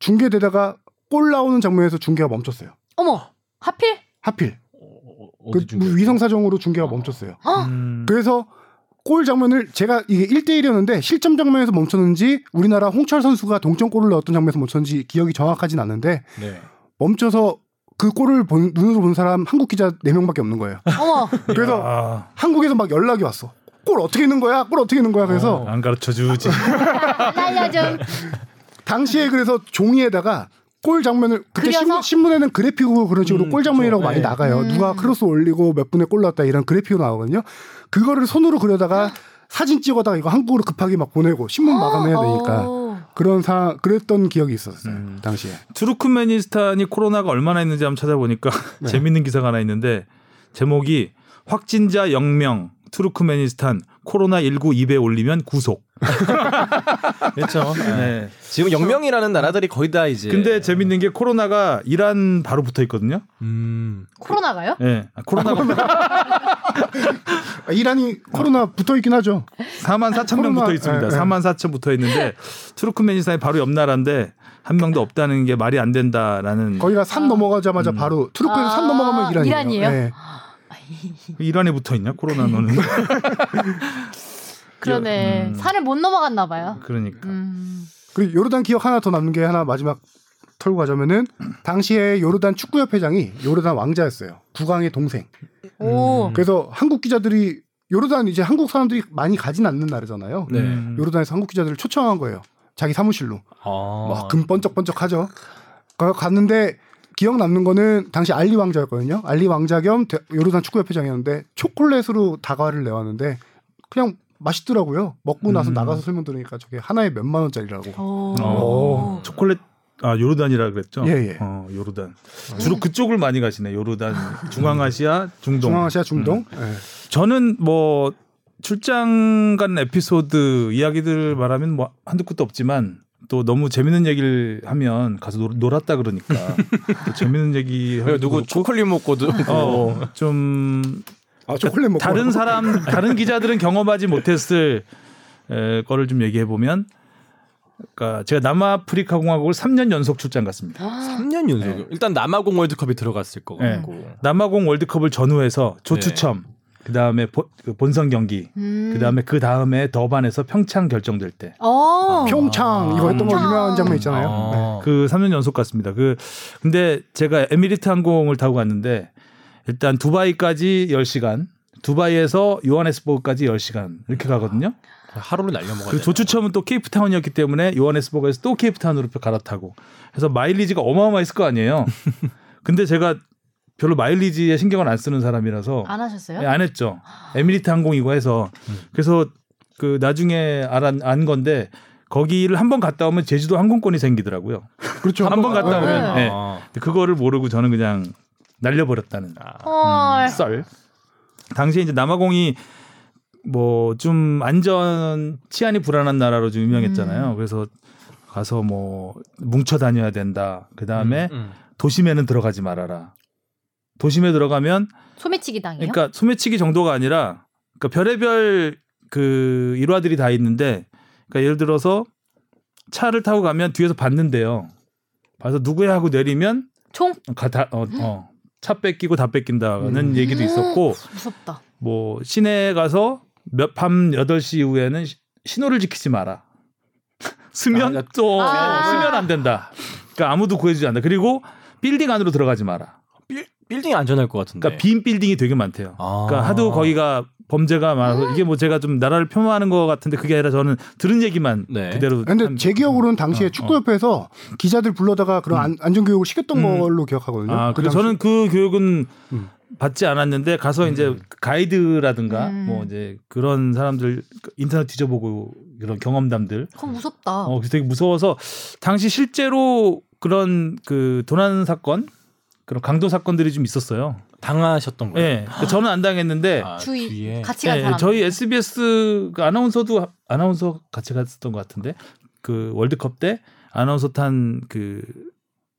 중계되다가 골 나오는 장면에서 중계가 멈췄어요. 어머, 하필? 하필. 어, 그 위성 사정으로 중계가 어. 멈췄어요. 어? 음. 그래서 골 장면을 제가 이게 일 대 일이었는데 실점 장면에서 멈췄는지 우리나라 홍철 선수가 동점골을 넣었던 장면에서 멈췄는지 기억이 정확하진 않는데 네. 멈춰서 그 골을 본, 눈으로 본 사람 한국 기자 네 명밖에 없는 거예요. 어머. 그래서 야. 한국에서 막 연락이 왔어. 골 어떻게 넣는 거야? 골 어떻게 넣는 거야? 그래서 어, 안 가르쳐 주지. 날려 좀. 당시에 그래서 종이에다가 골 장면을 그때 신문, 신문에는 그래픽으로 그런 식으로 음, 골 장면이라고 그렇죠. 많이 네. 나가요. 음. 누가 크로스 올리고 몇 분에 골 넣었다 이런 그래픽으로 나오거든요. 그거를 손으로 그려다가 사진 찍어다가 이거 한국으로 급하게 막 보내고 신문 어? 마감해야 되니까 어. 그런 사 그랬던 기억이 있었어요. 음. 당시에 투르크메니스탄이 코로나가 얼마나 있는지 한번 찾아보니까 네. 재밌는 기사가 하나 있는데 제목이 확진자 영 명 투르크메니스탄 코로나 십구 입에 올리면 구속. 그렇죠. 네. 지금 영명이라는 나라들이 거의 다 이제. 근데 재밌는 게 코로나가 이란 바로 붙어 있거든요. 음. 코로나가요? 예. 네. 아, 코로나가. 이란이 코로나 붙어 있긴 하죠. 사만 사천 명 붙어 있습니다. 사만 사천 붙어 있는데 투르크메니스탄이 바로 옆 나라인데 한 명도 없다는 게 말이 안 된다라는. 거기가 산 넘어가자마자 음. 바로 투르크에서 아~ 산 넘어가면 이란이에요. 이란이에요? 네. 이란에 붙어 있냐 코로나 너는? 그러네. 음. 산을 못 넘어갔나 봐요. 그러니까. 음. 그리고 요르단 기억 하나 더 남는 게 하나 마지막 털고 가자면은 당시에 요르단 축구협회장이 요르단 왕자였어요. 국왕의 동생. 오. 그래서 한국 기자들이 요르단 이제 한국 사람들이 많이 가진 않는 나라잖아요. 네. 요르단에서 한국 기자들을 초청한 거예요. 자기 사무실로. 아. 막 금 번쩍번쩍하죠. 갔는데 기억 남는 거는 당시 알리 왕자였거든요. 알리 왕자 겸 요르단 축구협회장이었는데 초콜릿으로 다과를 내왔는데 그냥 맛있더라고요. 먹고 나서 음. 나가서 설명 들으니까 저게 하나에 몇만 원짜리라고. 오. 오. 초콜릿 아 요르단이라 그랬죠. 예예. 예. 어 요르단 주로 그쪽을 많이 가시네. 요르단 중앙아시아 중동. 중앙아시아 중동. 음. 예. 저는 뭐 출장 간 에피소드 이야기들 말하면 뭐 한두 끝도 없지만 또 너무 재밌는 얘기를 하면 가서 놀, 놀았다 그러니까 재밌는 얘기. 누구 초콜릿 먹고도. 어 좀. 아, 초콜릿 먹고 다른 사람 다른 기자들은 경험하지 못했을 에, 거를 좀 얘기해 보면, 그러니까 제가 남아프리카 공화국을 삼 년 연속 출장 갔습니다. 아~ 삼 년 연속이요? 네. 일단 남아공 월드컵이 들어갔을 거고 네. 남아공 월드컵을 전후해서 조추첨, 네. 그 다음에 그 본선 경기, 음~ 그 다음에 그 다음에 더반에서 평창 결정될 때. 아~ 평창 이거 했던 거 유명한 장면 있잖아요. 아~ 네. 그 삼 년 연속 갔습니다. 그 근데 제가 에미리트 항공을 타고 갔는데. 일단 두바이까지 열 시간, 두바이에서 요하네스버그까지 열 시간 이렇게 가거든요. 하루를 날려먹어야 돼요. 조추첨은 또 케이프타운이었기 때문에 요하네스버그에서 또 케이프타운으로 갈아타고 그래서 마일리지가 어마어마했을 거 아니에요. 근데 제가 별로 마일리지에 신경을 안 쓰는 사람이라서 안 하셨어요? 네, 안 했죠. 에미리트 항공이고 해서 그래서 그 나중에 안, 안 건데 거기를 한번 갔다 오면 제주도 항공권이 생기더라고요. 그렇죠. 한번 한 갔다 오면 네. 네. 그거를 모르고 저는 그냥 날려버렸다는 아, 음, 썰. 당시에 이제 남아공이 뭐 좀 안전 치안이 불안한 나라로 좀 유명했잖아요. 음. 그래서 가서 뭐 뭉쳐 다녀야 된다. 그 다음에 음, 음. 도심에는 들어가지 말아라. 도심에 들어가면 소매치기 당해요. 그러니까 소매치기 정도가 아니라 그러니까 별의별 그 일화들이 다 있는데, 그러니까 예를 들어서 차를 타고 가면 뒤에서 봤는데요. 봐서 누구야 하고 내리면 총 가다 어. 어. 차 뺏기고 다 뺏긴다는 음. 얘기도 있었고, 무섭다. 뭐 시내에 가서 몇, 밤 여덟 시 이후에는 시, 신호를 지키지 마라. 스면 아, 또 아~ 스면 안 된다. 그러니까 아무도 구해주지 않는다. 그리고 빌딩 안으로 들어가지 마라. 빌, 빌딩이 안전할 것 같은데. 그러니까 빈 빌딩이 되게 많대요. 아~ 그러니까 하도 거기가 범죄가 많아서 음. 이게 뭐 제가 좀 나라를 폄하하는 것 같은데 그게 아니라 저는 들은 얘기만 네. 그대로. 그런데 제 기억으로는 당시에 어, 축구협회에서 어. 기자들 불러다가 그런 음. 안전 교육을 시켰던 음. 걸로 기억하거든요. 아, 그 저는 그 교육은 음. 받지 않았는데 가서 음. 이제 가이드라든가 음. 뭐 이제 그런 사람들 인터넷 뒤져보고 이런 경험담들. 그거 무섭다. 어, 되게 무서워서 당시 실제로 그런 그 도난 사건, 그런 강도 사건들이 좀 있었어요. 당하셨던 거예요? 네, 그러니까 저는 안 당했는데 아, 주위 같이 간 네, 사람 저희 에스비에스 아나운서도 아나운서 같이 갔었던 것 같은데 그 월드컵 때 아나운서 탄 그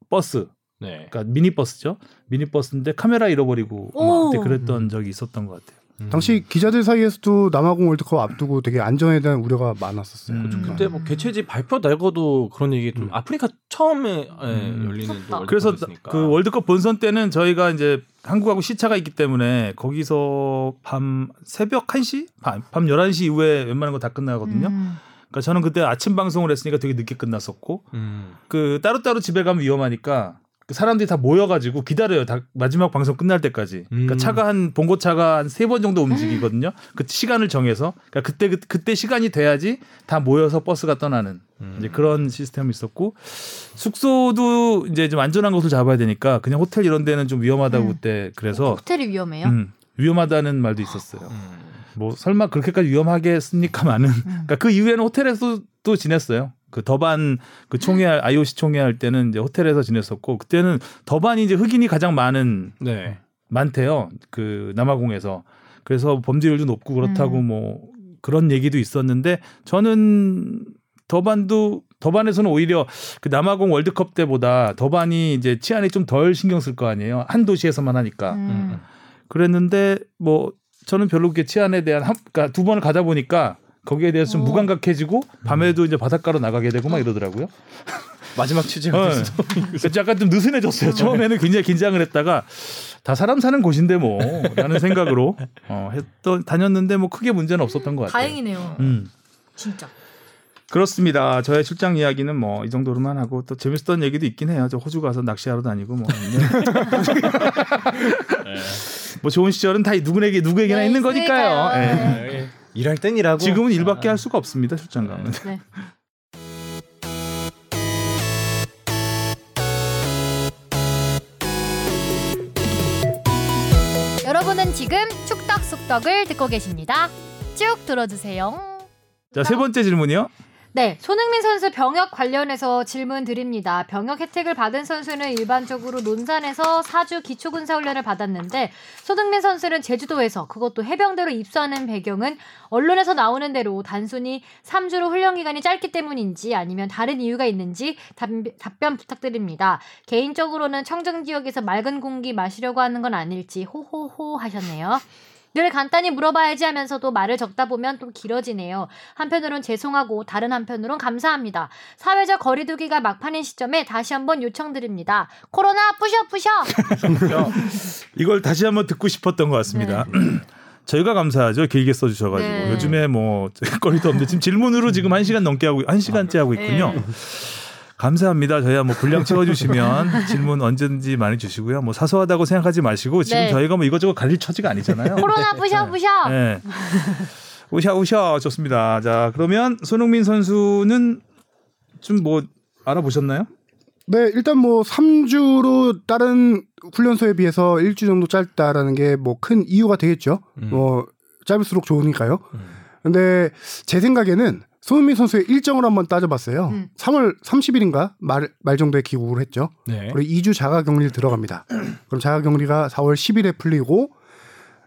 버스, 네. 그러니까 미니버스죠. 미니버스인데 카메라 잃어버리고 그때 그랬던 적이 있었던 것 같아요. 음. 당시 기자들 사이에서도 남아공 월드컵 앞두고 되게 안전에 대한 우려가 많았었어요. 음. 그때 뭐 개최지 발표 날고도 그런 얘기 좀 음. 아프리카 처음에 음. 예, 열리는 월드컵. 그래서 월드컵이었으니까. 그 월드컵 본선 때는 저희가 이제 한국하고 시차가 있기 때문에 거기서 밤 새벽 한 시, 밤, 밤 열한 시 이후에 웬만한 거 다 끝나거든요. 음. 그러니까 저는 그때 아침 방송을 했으니까 되게 늦게 끝났었고, 음. 그 따로따로 집에 가면 위험하니까. 사람들이 다 모여가지고 기다려요. 다 마지막 방송 끝날 때까지. 음. 그러니까 차가 한 봉고차가 한 세 번 정도 움직이거든요. 그 시간을 정해서 그러니까 그때 그, 그때 시간이 돼야지 다 모여서 버스가 떠나는 음. 이제 그런 시스템이 있었고, 숙소도 이제 좀 안전한 곳을 잡아야 되니까 그냥 호텔 이런 데는 좀 위험하다고 음. 그때 그래서 호텔이 위험해요? 음, 위험하다는 말도 있었어요. 음. 뭐 설마 그렇게까지 위험하겠습니까만은 음. 그러니까 그 이후에는 호텔에서 또 지냈어요. 그 더반 그 총회 할, 아이오씨 총회 할 때는 이제 호텔에서 지냈었고, 그때는 더반이 이제 흑인이 가장 많은 네. 많대요. 그 남아공에서. 그래서 범죄율도 높고 그렇다고 음. 뭐 그런 얘기도 있었는데 저는 더반도 더반에서는 오히려 그 남아공 월드컵 때보다 더반이 이제 치안이 좀 덜 신경 쓸 거 아니에요. 한 도시에서만 하니까. 음. 그랬는데 뭐 저는 별로 그 치안에 대한 한, 그러니까 두 번을 가다 보니까 거기에 대해서 좀 오. 무감각해지고 밤에도 이제 바닷가로 나가게 되고 막 이러더라고요. 마지막 취재가 됐어. 약간 좀 느슨해졌어요. 처음에는 굉장히 긴장을 했다가 다 사람 사는 곳인데 뭐 라는 생각으로 어, 했던 다녔는데 뭐 크게 문제는 없었던 것 같아요. 다행이네요. 음. 진짜. 그렇습니다. 저의 출장 이야기는 뭐 이 정도로만 하고 또 재밌었던 얘기도 있긴 해요. 저 호주 가서 낚시하러 다니고 뭐. 뭐 좋은 시절은 다 누구에게 누구에게나 네, 있는 거니까요. 네. 네. 일할 땐 일하고 지금은 일밖에 할 수가 없습니다. 출장 가면. 네. 여러분은 지금 축덕숙덕을 듣고 계십니다. 쭉 들어주세요. 자, 세 번째 질문이요. 네, 손흥민 선수 병역 관련해서 질문 드립니다. 병역 혜택을 받은 선수는 일반적으로 논산에서 사 주 기초군사훈련을 받았는데 손흥민 선수는 제주도에서 그것도 해병대로 입소하는 배경은 언론에서 나오는 대로 단순히 삼 주로 훈련기간이 짧기 때문인지 아니면 다른 이유가 있는지 답, 답변 부탁드립니다. 개인적으로는 청정지역에서 맑은 공기 마시려고 하는 건 아닐지 호호호 하셨네요. 늘 간단히 물어봐야지 하면서도 말을 적다 보면 또 길어지네요. 한편으론 죄송하고 다른 한편으론 감사합니다. 사회적 거리 두기가 막판인 시점에 다시 한번 요청드립니다. 코로나 푸셔 푸셔. 이걸 다시 한번 듣고 싶었던 것 같습니다. 네. 저희가 감사하죠. 길게 써주셔가지고. 네. 요즘에 뭐 거리도 없는데 지금 질문으로 지금 한 시간 넘게 하고 한 시간째 하고 있군요. 네. 감사합니다. 저희야 뭐 분량 채워주시면 질문 언제든지 많이 주시고요. 뭐 사소하다고 생각하지 마시고 지금 네. 저희가 뭐 이것저것 갈릴 처지가 아니잖아요. 코로나 부셔 부셔. 네. 우셔 우셔 좋습니다. 자 그러면 손흥민 선수는 좀 뭐 알아보셨나요? 네 일단 뭐 삼 주로 다른 훈련소에 비해서 일 주 정도 짧다라는 게 뭐 큰 이유가 되겠죠. 음. 뭐 짧을수록 좋으니까요. 음. 근데 제 생각에는 손흥민 선수의 일정을 한번 따져봤어요. 음. 삼월 삼십일인가 말, 말 정도에 귀국을 했죠. 네. 그리고 이 주 자가격리를 들어갑니다. 그럼 자가격리가 사월 십일에 풀리고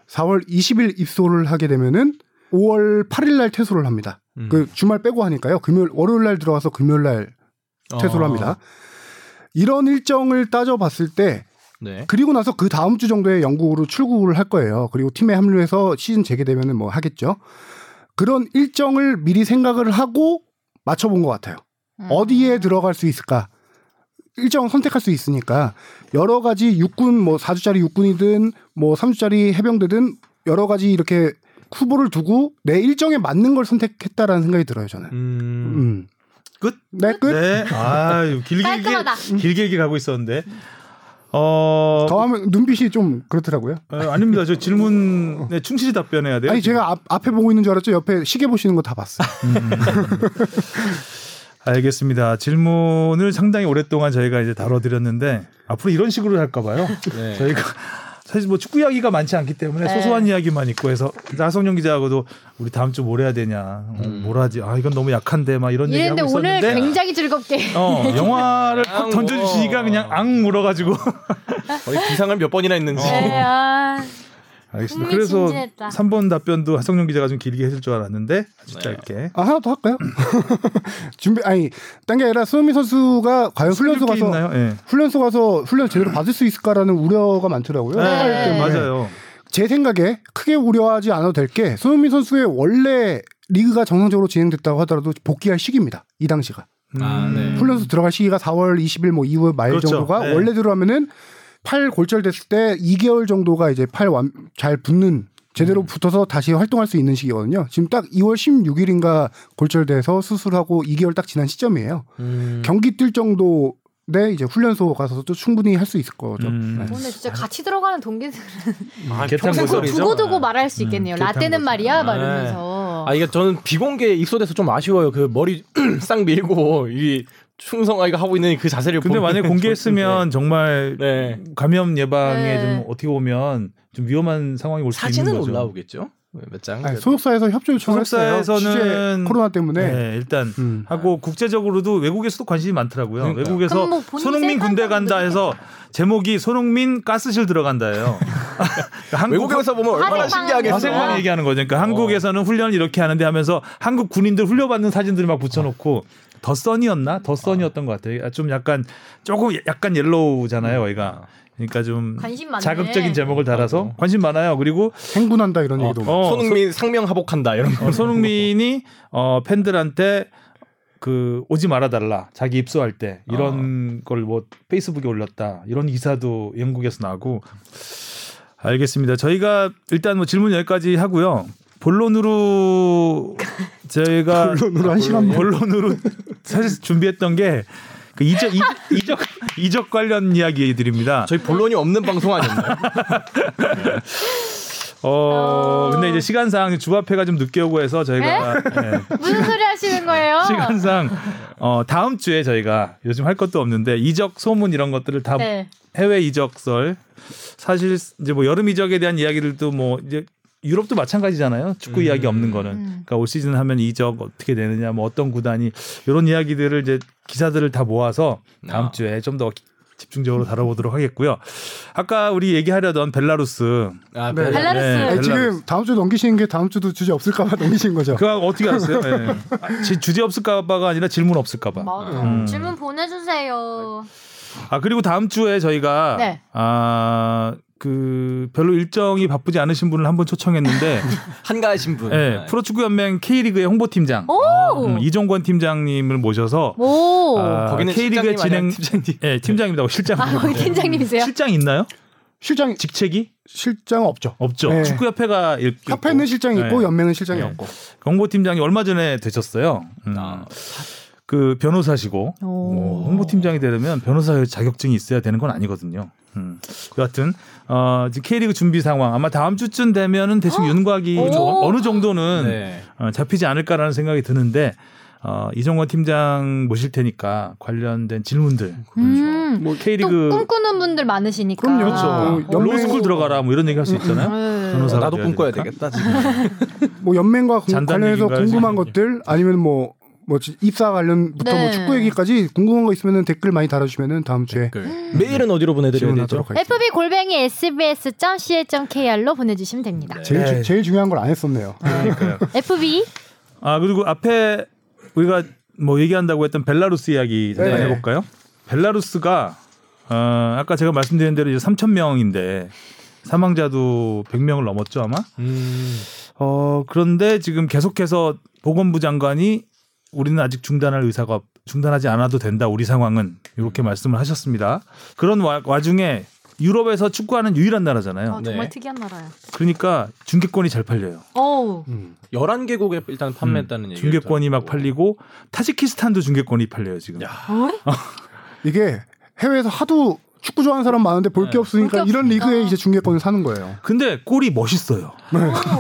사월 이십일 입소를 하게 되면은 오월 팔일날 퇴소를 합니다. 음. 그 주말 빼고 하니까요. 금요일 월요일날 들어가서 금요일날 퇴소를 어. 합니다. 이런 일정을 따져봤을 때 네. 그리고 나서 그 다음 주 정도에 영국으로 출국을 할 거예요. 그리고 팀에 합류해서 시즌 재개되면은 뭐 하겠죠. 그런 일정을 미리 생각을 하고 맞춰본 것 같아요. 음. 어디에 들어갈 수 있을까? 일정을 선택할 수 있으니까 여러 가지 육군, 뭐 사 주짜리 육군이든 뭐 삼 주짜리 해병대든 여러 가지 이렇게 후보를 두고 내 일정에 맞는 걸 선택했다라는 생각이 들어요. 저는. 음. 음. 끝? 네, 끝. 네. 아, 길게 깔끔하다. 길게 얘기 가고 있었는데. 어... 더 하면 눈빛이 좀 그렇더라고요. 에, 아닙니다. 저 질문에 충실히 답변해야 돼요. 아니 지금. 제가 앞, 앞에 보고 있는 줄 알았죠. 옆에 시계 보시는 거 다 봤어요. 음. 알겠습니다. 질문을 상당히 오랫동안 저희가 이제 다뤄드렸는데 앞으로 이런 식으로 할까 봐요. 네. 저희가 사실 뭐 축구 이야기가 많지 않기 때문에 네. 소소한 이야기만 있고 해서 하성룡 기자하고도 우리 다음 주 뭘 해야 되냐, 음. 뭘 하지, 아 이건 너무 약한데 막 이런 얘기하고 있었는데 오늘 굉장히 즐겁게 어, 영화를 확 던져주시니까 그냥 앙 물어가지고 거의 기상을 몇 번이나 했는지. 네, 아. 알겠습니다. 그래서 진지했다. 삼 번 답변도 하성룡 기자가 좀 길게 해줄 줄 알았는데 아주 짧게. 네. 아 하나 더 할까요? 준비 아니 딴 게 아니라 손흥민 선수가 과연 훈련소 가서 있나요? 네. 훈련소 가서 훈련 제대로 받을 수 있을까라는 우려가 많더라고요. 네. 네. 맞아요. 제 생각에 크게 우려하지 않아도 될 게 손흥민 선수의 원래 리그가 정상적으로 진행됐다고 하더라도 복귀할 시기입니다. 이 당시가 음. 아, 네. 훈련소 들어갈 시기가 사월 이십일 뭐 이후 말 그렇죠. 정도가 네. 원래대로 하면은 팔 골절됐을 때 이 개월 정도가 이제 팔 잘 붙는 제대로 붙어서 다시 활동할 수 있는 시기거든요. 지금 딱 이월 십육일인가 골절돼서 수술하고 이 개월 딱 지난 시점이에요. 음. 경기 뛸 정도 네, 이제 훈련소 가서도 충분히 할 수 있을 거죠. 음. 네. 근데 진짜 같이 들어가는 동기들은 아, 평생 두고 두고 말할 수 있겠네요. 음, 라떼는 말이야, 말하면서. 아, 이게 저는 비공개에 익소돼서 좀 아쉬워요. 그 머리 싹 밀고 이 충성아이가 하고 있는 그 자세를. 근데 만약에 공개했으면 정말 네. 감염 예방에 네. 좀 어떻게 보면 좀 위험한 상황이 올 수 있는 거죠. 사진은 올라오겠죠? 몇 장. 아니, 소속사에서 협조 요청을 했어요. 소속사에서는 코로나 때문에 네, 일단 음. 하고 국제적으로도 외국에서도 관심이 많더라고요. 그러니까. 외국에서 뭐 손흥민 군대 간다 해서 제목이 손흥민 가스실 들어간다예요. 한국, 외국에서 보면 얼마나 신기하겠어요. 생각 얘기하는 거죠. 그러니까 어. 한국에서는 훈련 이렇게 하는데 하면서 한국 군인들 훈련받는 사진들을 막 붙여놓고. 더 선이었나? 더 선이었던 아. 것 같아요. 좀 약간 조금 약간 옐로우잖아요. 저희가 그러니까 좀 자극적인 제목을 달아서 어. 관심 많아요. 그리고 행군한다 이런 얘기도 어. 어. 손흥민 상명하복한다 이런 거. 어. 손흥민이 어, 팬들한테 그 오지 말아달라 자기 입소할 때 이런 어. 걸 뭐 페이스북에 올렸다 이런 기사도 영국에서 나고. 알겠습니다. 저희가 일단 뭐 질문 여기까지 하고요. 본론으로 저희가 본론으로 한 시간 본론으로 사실 준비했던 게 그 이적 이적 이적 관련 이야기들입니다. 저희 본론이 없는 방송 아니었나요? 어, 근데 이제 시간상 주합회가 좀 늦게 오고 해서 저희가 네. 무슨 소리 하시는 거예요? 시간상 어, 다음 주에 저희가 요즘 할 것도 없는데 이적 소문 이런 것들을 다 네. 해외 이적설 사실 이제 뭐 여름 이적에 대한 이야기들도 뭐 이제 유럽도 마찬가지잖아요. 축구 음. 이야기 없는 거는. 음. 그러니까 올 시즌 하면 이적 어떻게 되느냐, 뭐 어떤 구단이 이런 이야기들을 이제 기사들을 다 모아서 다음 아. 주에 좀 더 집중적으로 다뤄보도록 하겠고요. 아까 우리 얘기하려던 벨라루스. 아, 네. 네. 벨라루스. 네. 벨라루스. 지금 다음 주 넘기시는 게 다음 주도 주제 없을까봐 넘기신 거죠. 그거 어떻게 알았어요? 네. 주제 없을까봐가 아니라 질문 없을까봐. 음. 질문 보내주세요. 아 그리고 다음 주에 저희가 네. 아. 그 별로 일정이 바쁘지 않으신 분을 한번 초청했는데 한가하신 분 네, 프로축구연맹 K리그의 홍보팀장 음, 이종권 팀장님을 모셔서 아, 거기는 K리그의 진행 팀장 네, 팀장입니다. 어, 실장 아, 네. 팀장님이세요? 실장 있나요? 실장 직책이? 실장 없죠. 없죠. 네. 축구협회가 있고 협회는 실장이 있고 네. 연맹은 실장이 네. 없고 홍보팀장이 얼마 전에 되셨어요. 음. 아. 그 변호사시고 뭐 홍보팀장이 되려면 변호사 자격증이 있어야 되는 건 아니거든요. 음. 여하튼 어, 지금 K리그 준비 상황 아마 다음 주쯤 되면은 대충 어? 윤곽이 어느 정도는 네. 어, 잡히지 않을까라는 생각이 드는데 어, 이종원 팀장 모실 테니까 관련된 질문들 음. 뭐 K리그 꿈꾸는 분들 많으시니까 그럼요. 그렇죠. 어, 로스쿨 들어가라 뭐 이런 얘기 할 수 있잖아요. 음. 변호사 나도 꿈꿔야 되겠다. 지금. 뭐 연맹과 관련해서 궁금한 것들 아니면 뭐 뭐 입사 관련부터 네. 뭐 축구 얘기까지 궁금한 거 있으면 댓글 많이 달아주시면 다음 주에 메일은 어디로 보내드려야 되죠? 에프비 골뱅이 에스비에스 닷 씨엘 닷 케이알로 보내주시면 됩니다. 네. 제일, 주, 제일 중요한 걸 안 했었네요. 그러니까요. 에프비 아 그리고 앞에 우리가 뭐 얘기한다고 했던 벨라루스 이야기 네. 좀 해볼까요? 벨라루스가 어, 아까 제가 말씀드린 대로 이제 삼천 명인데 사망자도 백 명을 넘었죠 아마. 음. 어 그런데 지금 계속해서 보건부 장관이 우리는 아직 중단할 의사가 중단하지 않아도 된다. 우리 상황은 이렇게 말씀을 하셨습니다. 그런 와, 와중에 유럽에서 축구하는 유일한 나라잖아요. 어, 정말 네. 특이한 나라야. 그러니까 중계권이 잘 팔려요. 오. 음. 열한 개국에 일단 판매했다는 음, 얘기죠. 중계권이 막 팔리고 타지키스탄도 중계권이 팔려요 지금. 이게 해외에서 하도 축구 좋아하는 사람 많은데 볼 게 네. 없으니까 볼 이런 리그에 이제 중계권을 사는 거예요. 근데 골이 멋있어요.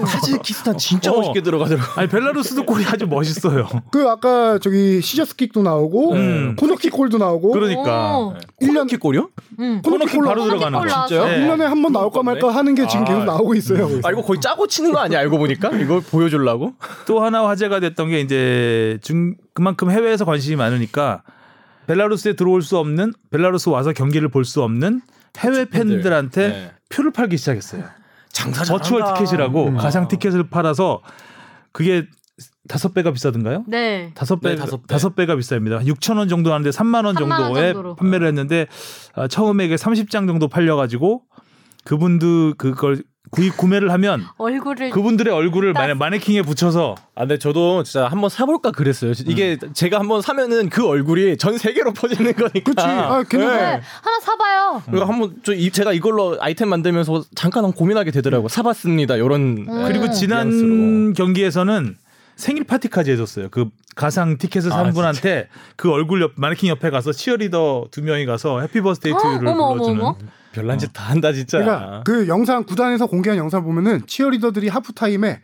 타지키스탄 네. 진짜 어. 멋있게 들어가더라고요. 아니 벨라루스도 골이 아주 멋있어요. 그 아까 저기 시저스킥도 나오고 음. 코너킥 골도 나오고. 그러니까 일 년 코너킥 골이요? 음. 코너킥, 코너킥 바로 코너킥 들어가는 거 진짜요? 네. 일 년에 한 번 나올까 말까 하는 게 지금 아. 계속 나오고 있어요. 음. 아 이거 거의 짜고 치는 거 아니야? 알고 보니까 이거 보여주려고. 또 하나 화제가 됐던 게 이제 중 그만큼 해외에서 관심이 많으니까. 벨라루스에 들어올 수 없는 벨라루스 와서 경기를 볼 수 없는 해외 팬들한테 네. 표를 팔기 시작했어요. 장사 잘한다. 버추얼 티켓이라고 음. 가상 티켓을 팔아서 그게 다섯 배가 비싸던가요? 네. 다섯 배 다섯 배가 비쌉니다. 육천 원 정도 하는데 삼만 원 정도에 판매를 했는데 아, 처음에 이게 삼십 장 정도 팔려가지고 그분도 그걸 구입 구매를 하면 얼굴을 그분들의 얼굴을 따... 마네킹에 붙여서 아 근데 저도 진짜 한번 사볼까 그랬어요. 이게 음. 제가 한번 사면은 그 얼굴이 전 세계로 퍼지는 거니까. 그렇지. 아, 네. 하나 사봐요. 그리고 한번 저 이, 제가 이걸로 아이템 만들면서 잠깐 한번 고민하게 되더라고. 음. 사봤습니다. 이런 음. 그리고 지난 음. 경기에서는 생일 파티까지 해줬어요. 그 가상 티켓을 산 아, 분한테 진짜? 그 얼굴 옆 마네킹 옆에 가서 치어리더 두 명이 가서 해피 버스데이 투유를 어? 불러주는. 어머, 어머. 별난 짓 다 한다 진짜. 그러니까 그 영상 구단에서 공개한 영상 보면은 치어리더들이 하프타임에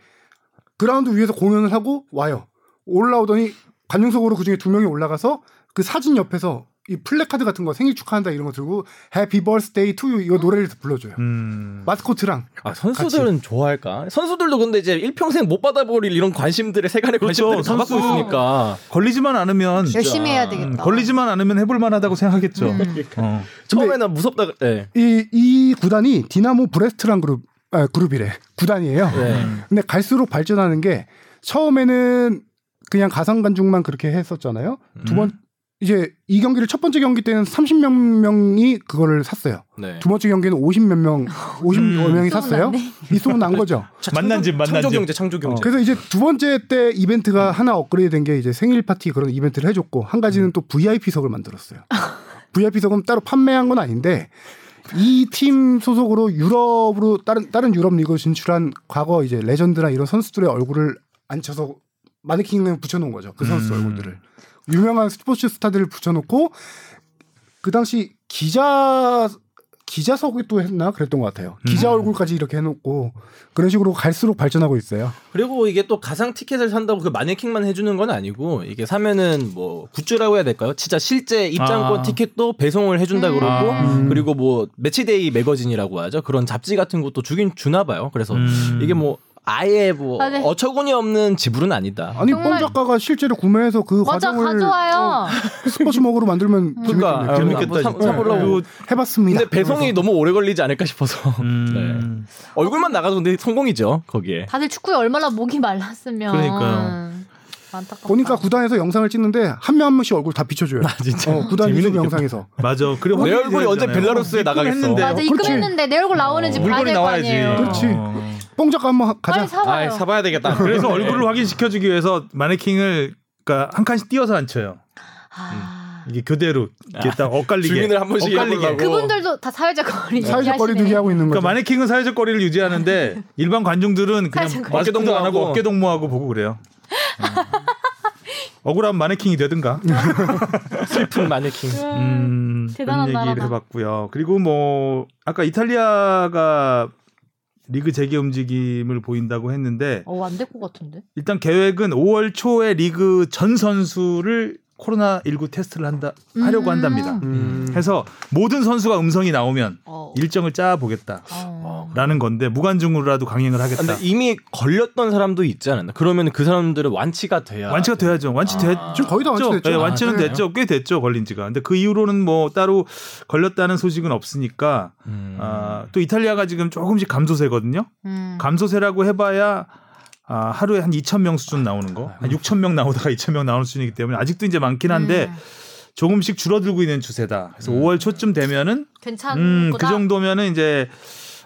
그라운드 위에서 공연을 하고 와요. 올라오더니 관중석으로 그중에 두 명이 올라가서 그 사진 옆에서 이 플래카드 같은 거 생일 축하한다 이런 거 들고 해피 버스데이 투 유 이거 노래를 불러줘요. 음. 마스코트랑. 아, 선수들은 같이. 좋아할까? 선수들도 근데 이제 일평생 못 받아버릴 이런 관심들의 세간의 그렇죠. 관심들을 다 받고 있으니까 걸리지만 않으면 열심히 해야 되겠다. 음, 걸리지만 않으면 해볼 만하다고 생각하겠죠. 음. 그러니까. 어. 처음에는 무섭다. 네. 이, 이 구단이 디나모 브레스트란 그룹 아, 그룹이래 구단이에요. 네. 근데 갈수록 발전하는 게 처음에는 그냥 가상 관중만 그렇게 했었잖아요. 음. 두 번. 이제 이 경기를 첫 번째 경기 때는 삼십몇 명이 그거를 샀어요. 네. 두 번째 경기는 오십몇 명, 오십여 명이 샀어요. 이 소문 난 거죠. 만난 집, 만난 집. 창조 경제, 창조 경제. 어, 그래서 이제 두 번째 때 이벤트가 음. 하나 업그레이드된 게 이제 생일 파티 그런 이벤트를 해줬고 한 가지는 음. 또 브이아이피석을 만들었어요. 브이아이피석은 따로 판매한 건 아닌데 이 팀 소속으로 유럽으로 다른 다른 유럽 리그 진출한 과거 이제 레전드나 이런 선수들의 얼굴을 앉혀서 마네킹을 붙여놓은 거죠. 그 선수 음. 얼굴들을. 유명한 스포츠 스타들을 붙여놓고 그 당시 기자 기자석이 또 했나 그랬던 것 같아요. 음. 기자 얼굴까지 이렇게 해놓고 그런 식으로 갈수록 발전하고 있어요. 그리고 이게 또 가상 티켓을 산다고 그 마네킹만 해주는 건 아니고 이게 사면은 뭐 굿즈라고 해야 될까요? 진짜 실제 입장권 아. 티켓도 배송을 해준다 음. 그러고 음. 그리고 뭐 매치데이 매거진이라고 하죠. 그런 잡지 같은 것도 주긴 주나 봐요. 그래서 음. 이게 뭐 아예 뭐 아, 네. 어처구니 없는 지불은 아니다. 아니 뽕 작가가 실제로 구매해서 그 맞아, 과정을 어, 스포츠먹으로 만들면 그러니까 재밌겠다. 사보려고 해봤습니다. 근데 배송이 그래서. 너무 오래 걸리지 않을까 싶어서 음. 네. 얼굴만 나가도 근데 성공이죠 거기에. 다들 축구에 얼마나 목이 말랐으면. 그러니까요. 안타깝다. 보니까 구단에서 영상을 찍는데 한 명 한 명씩 얼굴 다 비춰줘요. 아, 진짜. 어, 구단 유튜브 영상에서. 맞아. 그리고 내 얼굴이 언제 벨라루스에 나가겠어. 맞아. 입금했는데 내 얼굴 나오는지 봐야 될 거 아니에요. 그렇지. 뽕 작가 한번 가자. 아, 사봐야 되겠다. 그래서 얼굴을 확인시켜주기 위해서 마네킹을 그러니까 한 칸씩 띄어서 앉혀요. 아... 음. 이게 교대로 이게 딱 엇갈리게. 주민을 한 번씩 엇갈리게. 그분들도 다 사회적 거리. 사회적 거리 두기 하고 있는 거죠. 그러니까 마네킹은 사회적 거리를 유지하는데 일반 관중들은 그냥 어깨 동무 안 하고 어깨 동무하고 보고 그래요. 억울한 마네킹이 되든가. 슬픈 마네킹. 음, 대단한 나라다. 얘기를 해봤고요. 그리고 뭐 아까 이탈리아가 리그 재개 움직임을 보인다고 했는데 어, 안 될 것 같은데. 일단 계획은 오월 초에 리그 전 선수를 코로나십구 테스트를 한다 하려고 음~ 한답니다. 음~ 해서 모든 선수가 음성이 나오면 어. 일정을 짜 보겠다라는 건데 무관중으로라도 강행을 하겠다. 근데 이미 걸렸던 사람도 있지 않았나? 그러면 그 사람들은 완치가 돼야. 완치가 돼야죠. 완치 돼. 아~ 거의 다 완치됐죠. 네, 완치는 아, 됐죠. 꽤 됐죠 걸린지가. 근데 그 이후로는 뭐 따로 걸렸다는 소식은 없으니까 음~ 아, 또 이탈리아가 지금 조금씩 감소세거든요. 음~ 감소세라고 해봐야. 아, 하루에 한 이천 명 수준 나오는 거. 한 육천 명 나오다가 이천 명 나오는 수준이기 때문에 아직도 이제 많긴 한데 음. 조금씩 줄어들고 있는 추세다. 그래서 음. 오월 초쯤 되면은 괜찮은 음, 그 정도면은 이제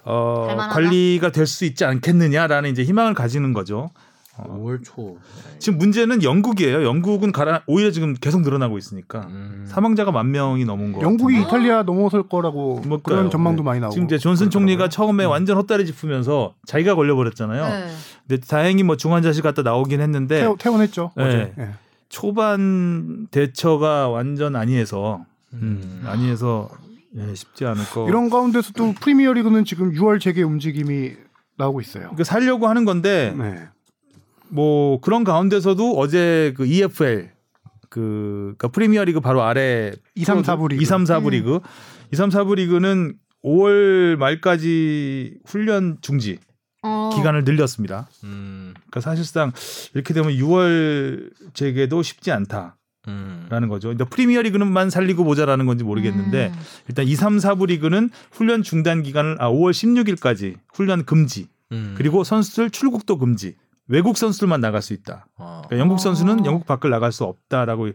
어, 관리가 될 수 있지 않겠느냐라는 이제 희망을 가지는 거죠. 어. 오월 초. 지금 문제는 영국이에요. 영국은 가라, 오히려 지금 계속 늘어나고 있으니까 음. 사망자가 만 명이 넘은 거. 영국이 같은데. 이탈리아 넘어설 거라고 그런 그럴까요? 전망도 네. 많이 나오고. 지금 이제 존슨 총리가 처음에 음. 완전 헛다리 짚으면서 자기가 걸려버렸잖아요. 네. 근데 다행히 뭐 중환자실 갔다 나오긴 했는데 퇴, 퇴원했죠. 네. 어제. 네. 초반 대처가 완전 아니해서 음. 음. 아니해서 네, 쉽지 않을 거. 이런 가운데서 또 프리미어리그는 지금 유월 재개 움직임이 나오고 있어요. 그러니까 살려고 하는 건데. 네. 뭐 그런 가운데서도 어제 그 이에프엘 그 그러니까 프리미어리그 바로 아래 이, 삼, 사부 리그 음. 이, 삼, 사부 리그는 오월 말까지 훈련 중지 어. 기간을 늘렸습니다. 음. 그러니까 사실상 이렇게 되면 유월 재개도 쉽지 않다라는 음. 거죠. 근데 프리미어리그는만 살리고 모자라는 건지 모르겠는데 음. 일단 이, 삼, 사부 리그는 훈련 중단 기간을 아 오월 십육일까지 훈련 금지 음. 그리고 선수들 출국도 금지. 외국 선수들만 나갈 수 있다. 그러니까 영국 선수는 영국 밖을 나갈 수 없다라고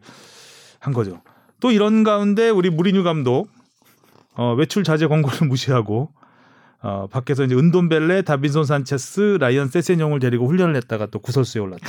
한 거죠. 또 이런 가운데 우리 무리뉴 감독 어, 외출 자제 권고를 무시하고 어, 밖에서 이제 은돈벨레, 다빈손 산체스, 라이언 세세뇽을 데리고 훈련을 했다가 또 구설수에 올랐죠.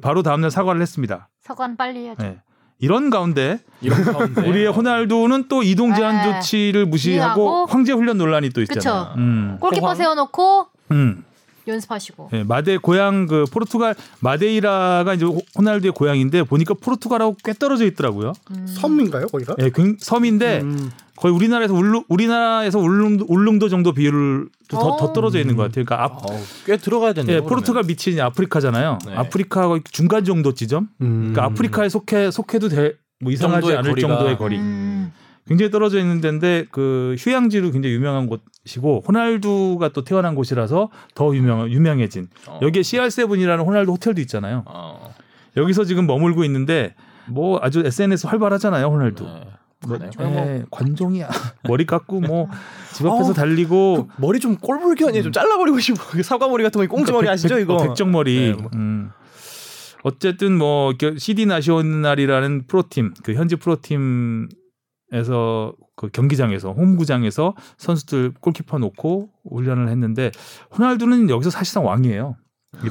바로 다음날 사과를 했습니다. 사과는 빨리 해야죠. 네. 이런 가운데, 이런 가운데 우리의 호날두는 또 이동 제한 에이. 조치를 무시하고 황제 훈련 논란이 또 있잖아요. 음. 골키퍼 황... 세워놓고. 음. 연습하시고. 네, 마데 고향 그 포르투갈 마데이라가 이제 호날두의 고향인데 보니까 포르투갈하고 꽤 떨어져 있더라고요. 음. 섬인가요, 거기가? 네, 섬인데 음. 거의 우리나라에서 울릉 우리나라에서 울릉도, 울릉도 정도 비율로 더, 더 떨어져 있는 것 같아요. 그러니까 앞, 어, 꽤 들어가야 되네요. 네, 포르투갈 밑이 아프리카잖아요. 네. 아프리카 중간 정도 지점. 음. 그러니까 아프리카에 속해 속해도 돼. 뭐 이상하지 않을 거리가. 정도의 거리. 음. 굉장히 떨어져 있는 데인데 그 휴양지로 굉장히 유명한 곳이고 호날두가 또 태어난 곳이라서 더 유명 유명해진. 어. 여기에 씨알세븐이라는 호날두 호텔도 있잖아요. 어. 여기서 지금 머물고 있는데 뭐 아주 에스엔에스 활발하잖아요, 호날두. 네. 뭐, 네, 관종이야. 머리 깎고 뭐 집 앞에서 어, 달리고 그 머리 좀 꼴불견이 음. 좀 잘라버리고 싶어. 사과머리 같은 거 꽁지머리 아시죠 이거? 어, 백정머리. 네, 뭐. 음. 어쨌든 뭐 씨디 나시오날이라는 프로팀, 그 현지 프로팀에서 그 경기장에서 홈구장에서 선수들 골키퍼 놓고 훈련을 했는데 호날두는 여기서 사실상 왕이에요.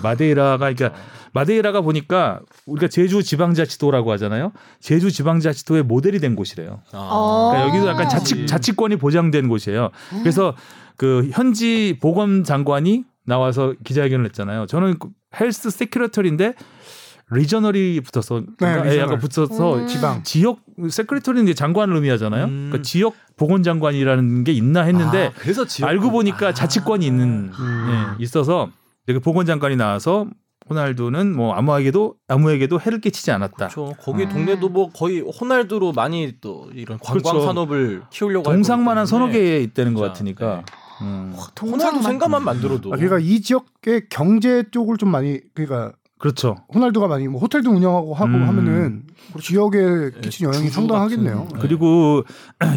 마데이라가 그러니까 마데이라가 보니까 우리가 제주 지방자치도라고 하잖아요. 제주 지방자치도의 모델이 된 곳이래요. 아~ 그러니까 여기도 약간 자치 자치권이 보장된 곳이에요. 그래서 그 현지 보건장관이 나와서 기자회견을 했잖아요. 저는 헬스 세크레터리인데 리저널이 붙어서 그러니까 네, 약간 붙어서 음. 지방 지역 세크레터리인데 장관을 의미하잖아요. 음. 그러니까 지역 보건장관이라는 게 있나 했는데 아, 그래서 지역... 알고 보니까 아. 자치권이 있는 음. 예, 있어서. 그 보건장관이 나와서 호날두는 뭐 아무에게도 아무에게도 해를 끼치지 않았다. 그렇죠. 거기 음. 동네도 뭐 거의 호날두로 많이 또 이런 관광 그렇죠. 산업을 키우려고 동상만 한 서너 개에 있다는 것 같으니까. 네. 음. 와, 호날두 생각만 만들어도. 아, 그러니까 이 지역의 경제 쪽을 좀 많이 그러니까. 그렇죠. 호날두가 많이 뭐 호텔도 운영하고 하고 음. 하면은 지역에 끼친 영향이 상당하겠네요. 네. 그리고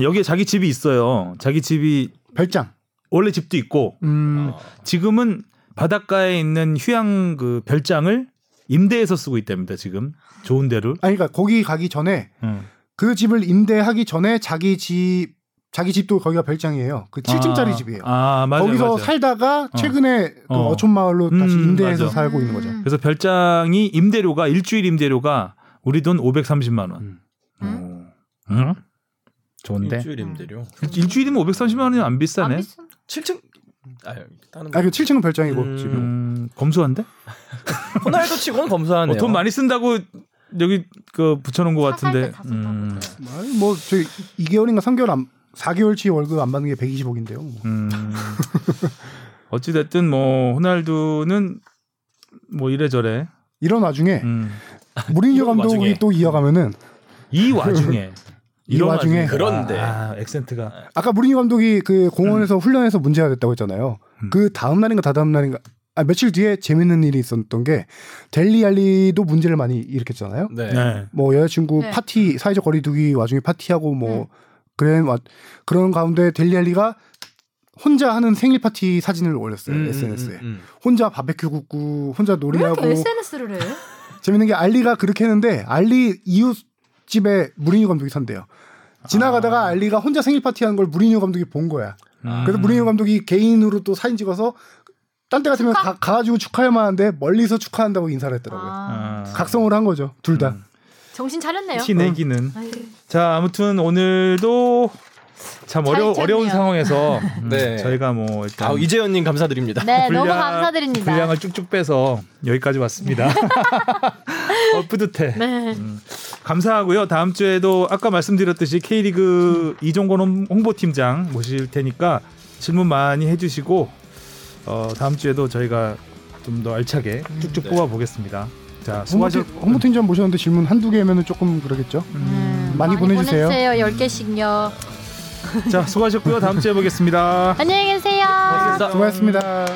여기에 자기 집이 있어요. 자기 집이 별장. 원래 집도 있고 음. 아. 지금은. 바닷가에 있는 휴양 그 별장을 임대해서 쓰고 있답니다. 지금 좋은 데를. 아, 그러니까 거기 가기 전에 음. 그 집을 임대하기 전에 자기 집 자기 집도 거기가 별장이에요. 그 칠 층짜리 아, 집이에요. 아, 맞아요, 거기서 맞아요. 살다가 최근에 어. 그 어촌 마을로 음, 다시 임대해서 맞아. 살고 있는 거죠. 그래서 별장이 임대료가 일주일 임대료가 우리 돈 오백삼십만 원. 음. 음. 음? 좋은데. 일주일 임대료. 일주일이면 오백삼십만 원이 안 비싸네. 안 비싸. 칠 층 아유, 다른 아, 그 칠 층은 별장이고 음... 지금 검소한데? 호날두 치고는 검소하네요. 어, 돈 많이 쓴다고 여기 그 붙여놓은 것 같은데. 음... 아니, 뭐 저희 이 개월인가 삼 개월 안, 사 개월치 월급 안 받는 게 백이십억인데요. 뭐. 음... 어찌 됐든 뭐 호날두는 뭐 이래저래 이런 와중에 음... 무리뉴 감독이 와중에. 또 이어가면은 이 와중에. 이 와중에 그런데 아, 액센트가 아까 무리뉴 감독이 그 공원에서 음. 훈련해서 문제가 됐다고 했잖아요. 음. 그 다음 날인가 다다음 날인가 아, 며칠 뒤에 재밌는 일이 있었던 게 델리 알리도 문제를 많이 일으켰잖아요. 네. 네. 뭐 여자친구 네. 파티 사회적 거리두기 와중에 파티하고 뭐 음. 그런 그런 가운데 델리 알리가 혼자 하는 생일 파티 사진을 올렸어요. 음, 에스엔에스에 음, 음. 혼자 바베큐 굽고 혼자 노래하고 왜 이렇게 에스엔에스를 해? 재밌는 게 알리가 그렇게 했는데 알리 이웃 집에 무리뉴 감독이 산대요. 지나가다가 아. 알리가 혼자 생일 파티하는 걸 무리뉴 감독이 본 거야. 음. 그래서 무리뉴 감독이 개인으로 또 사진 찍어서 딴 데 같으면 가, 가가지고 축하해야만 하는데 멀리서 축하한다고 인사를 했더라고요. 아. 각성을 한 거죠. 둘 다. 음. 정신 차렸네요. 시내기는. 어. 자 아무튼 오늘도 참 어려, 어려운 상황에서 음, 네. 저희가 뭐 일단 아, 이재현님 감사드립니다. 네 분량, 너무 감사드립니다. 분량을 쭉쭉 빼서 여기까지 왔습니다. 어, 뿌듯해. 네. 음, 감사하고요. 다음 주에도 아까 말씀드렸듯이 K리그 이종권 홍보팀장 모실 테니까 질문 많이 해주시고 어, 다음 주에도 저희가 좀 더 알차게 쭉쭉 네. 뽑아보겠습니다. 자, 홍보팀, 홍보팀장 모셨는데 질문 한두 개면 조금 그러겠죠. 음, 많이, 많이 보내주세요. 보내주세요. 열 개씩요. 자, 수고하셨고요. 다음 주에 보겠습니다. 안녕히 계세요. 수고하셨습니다.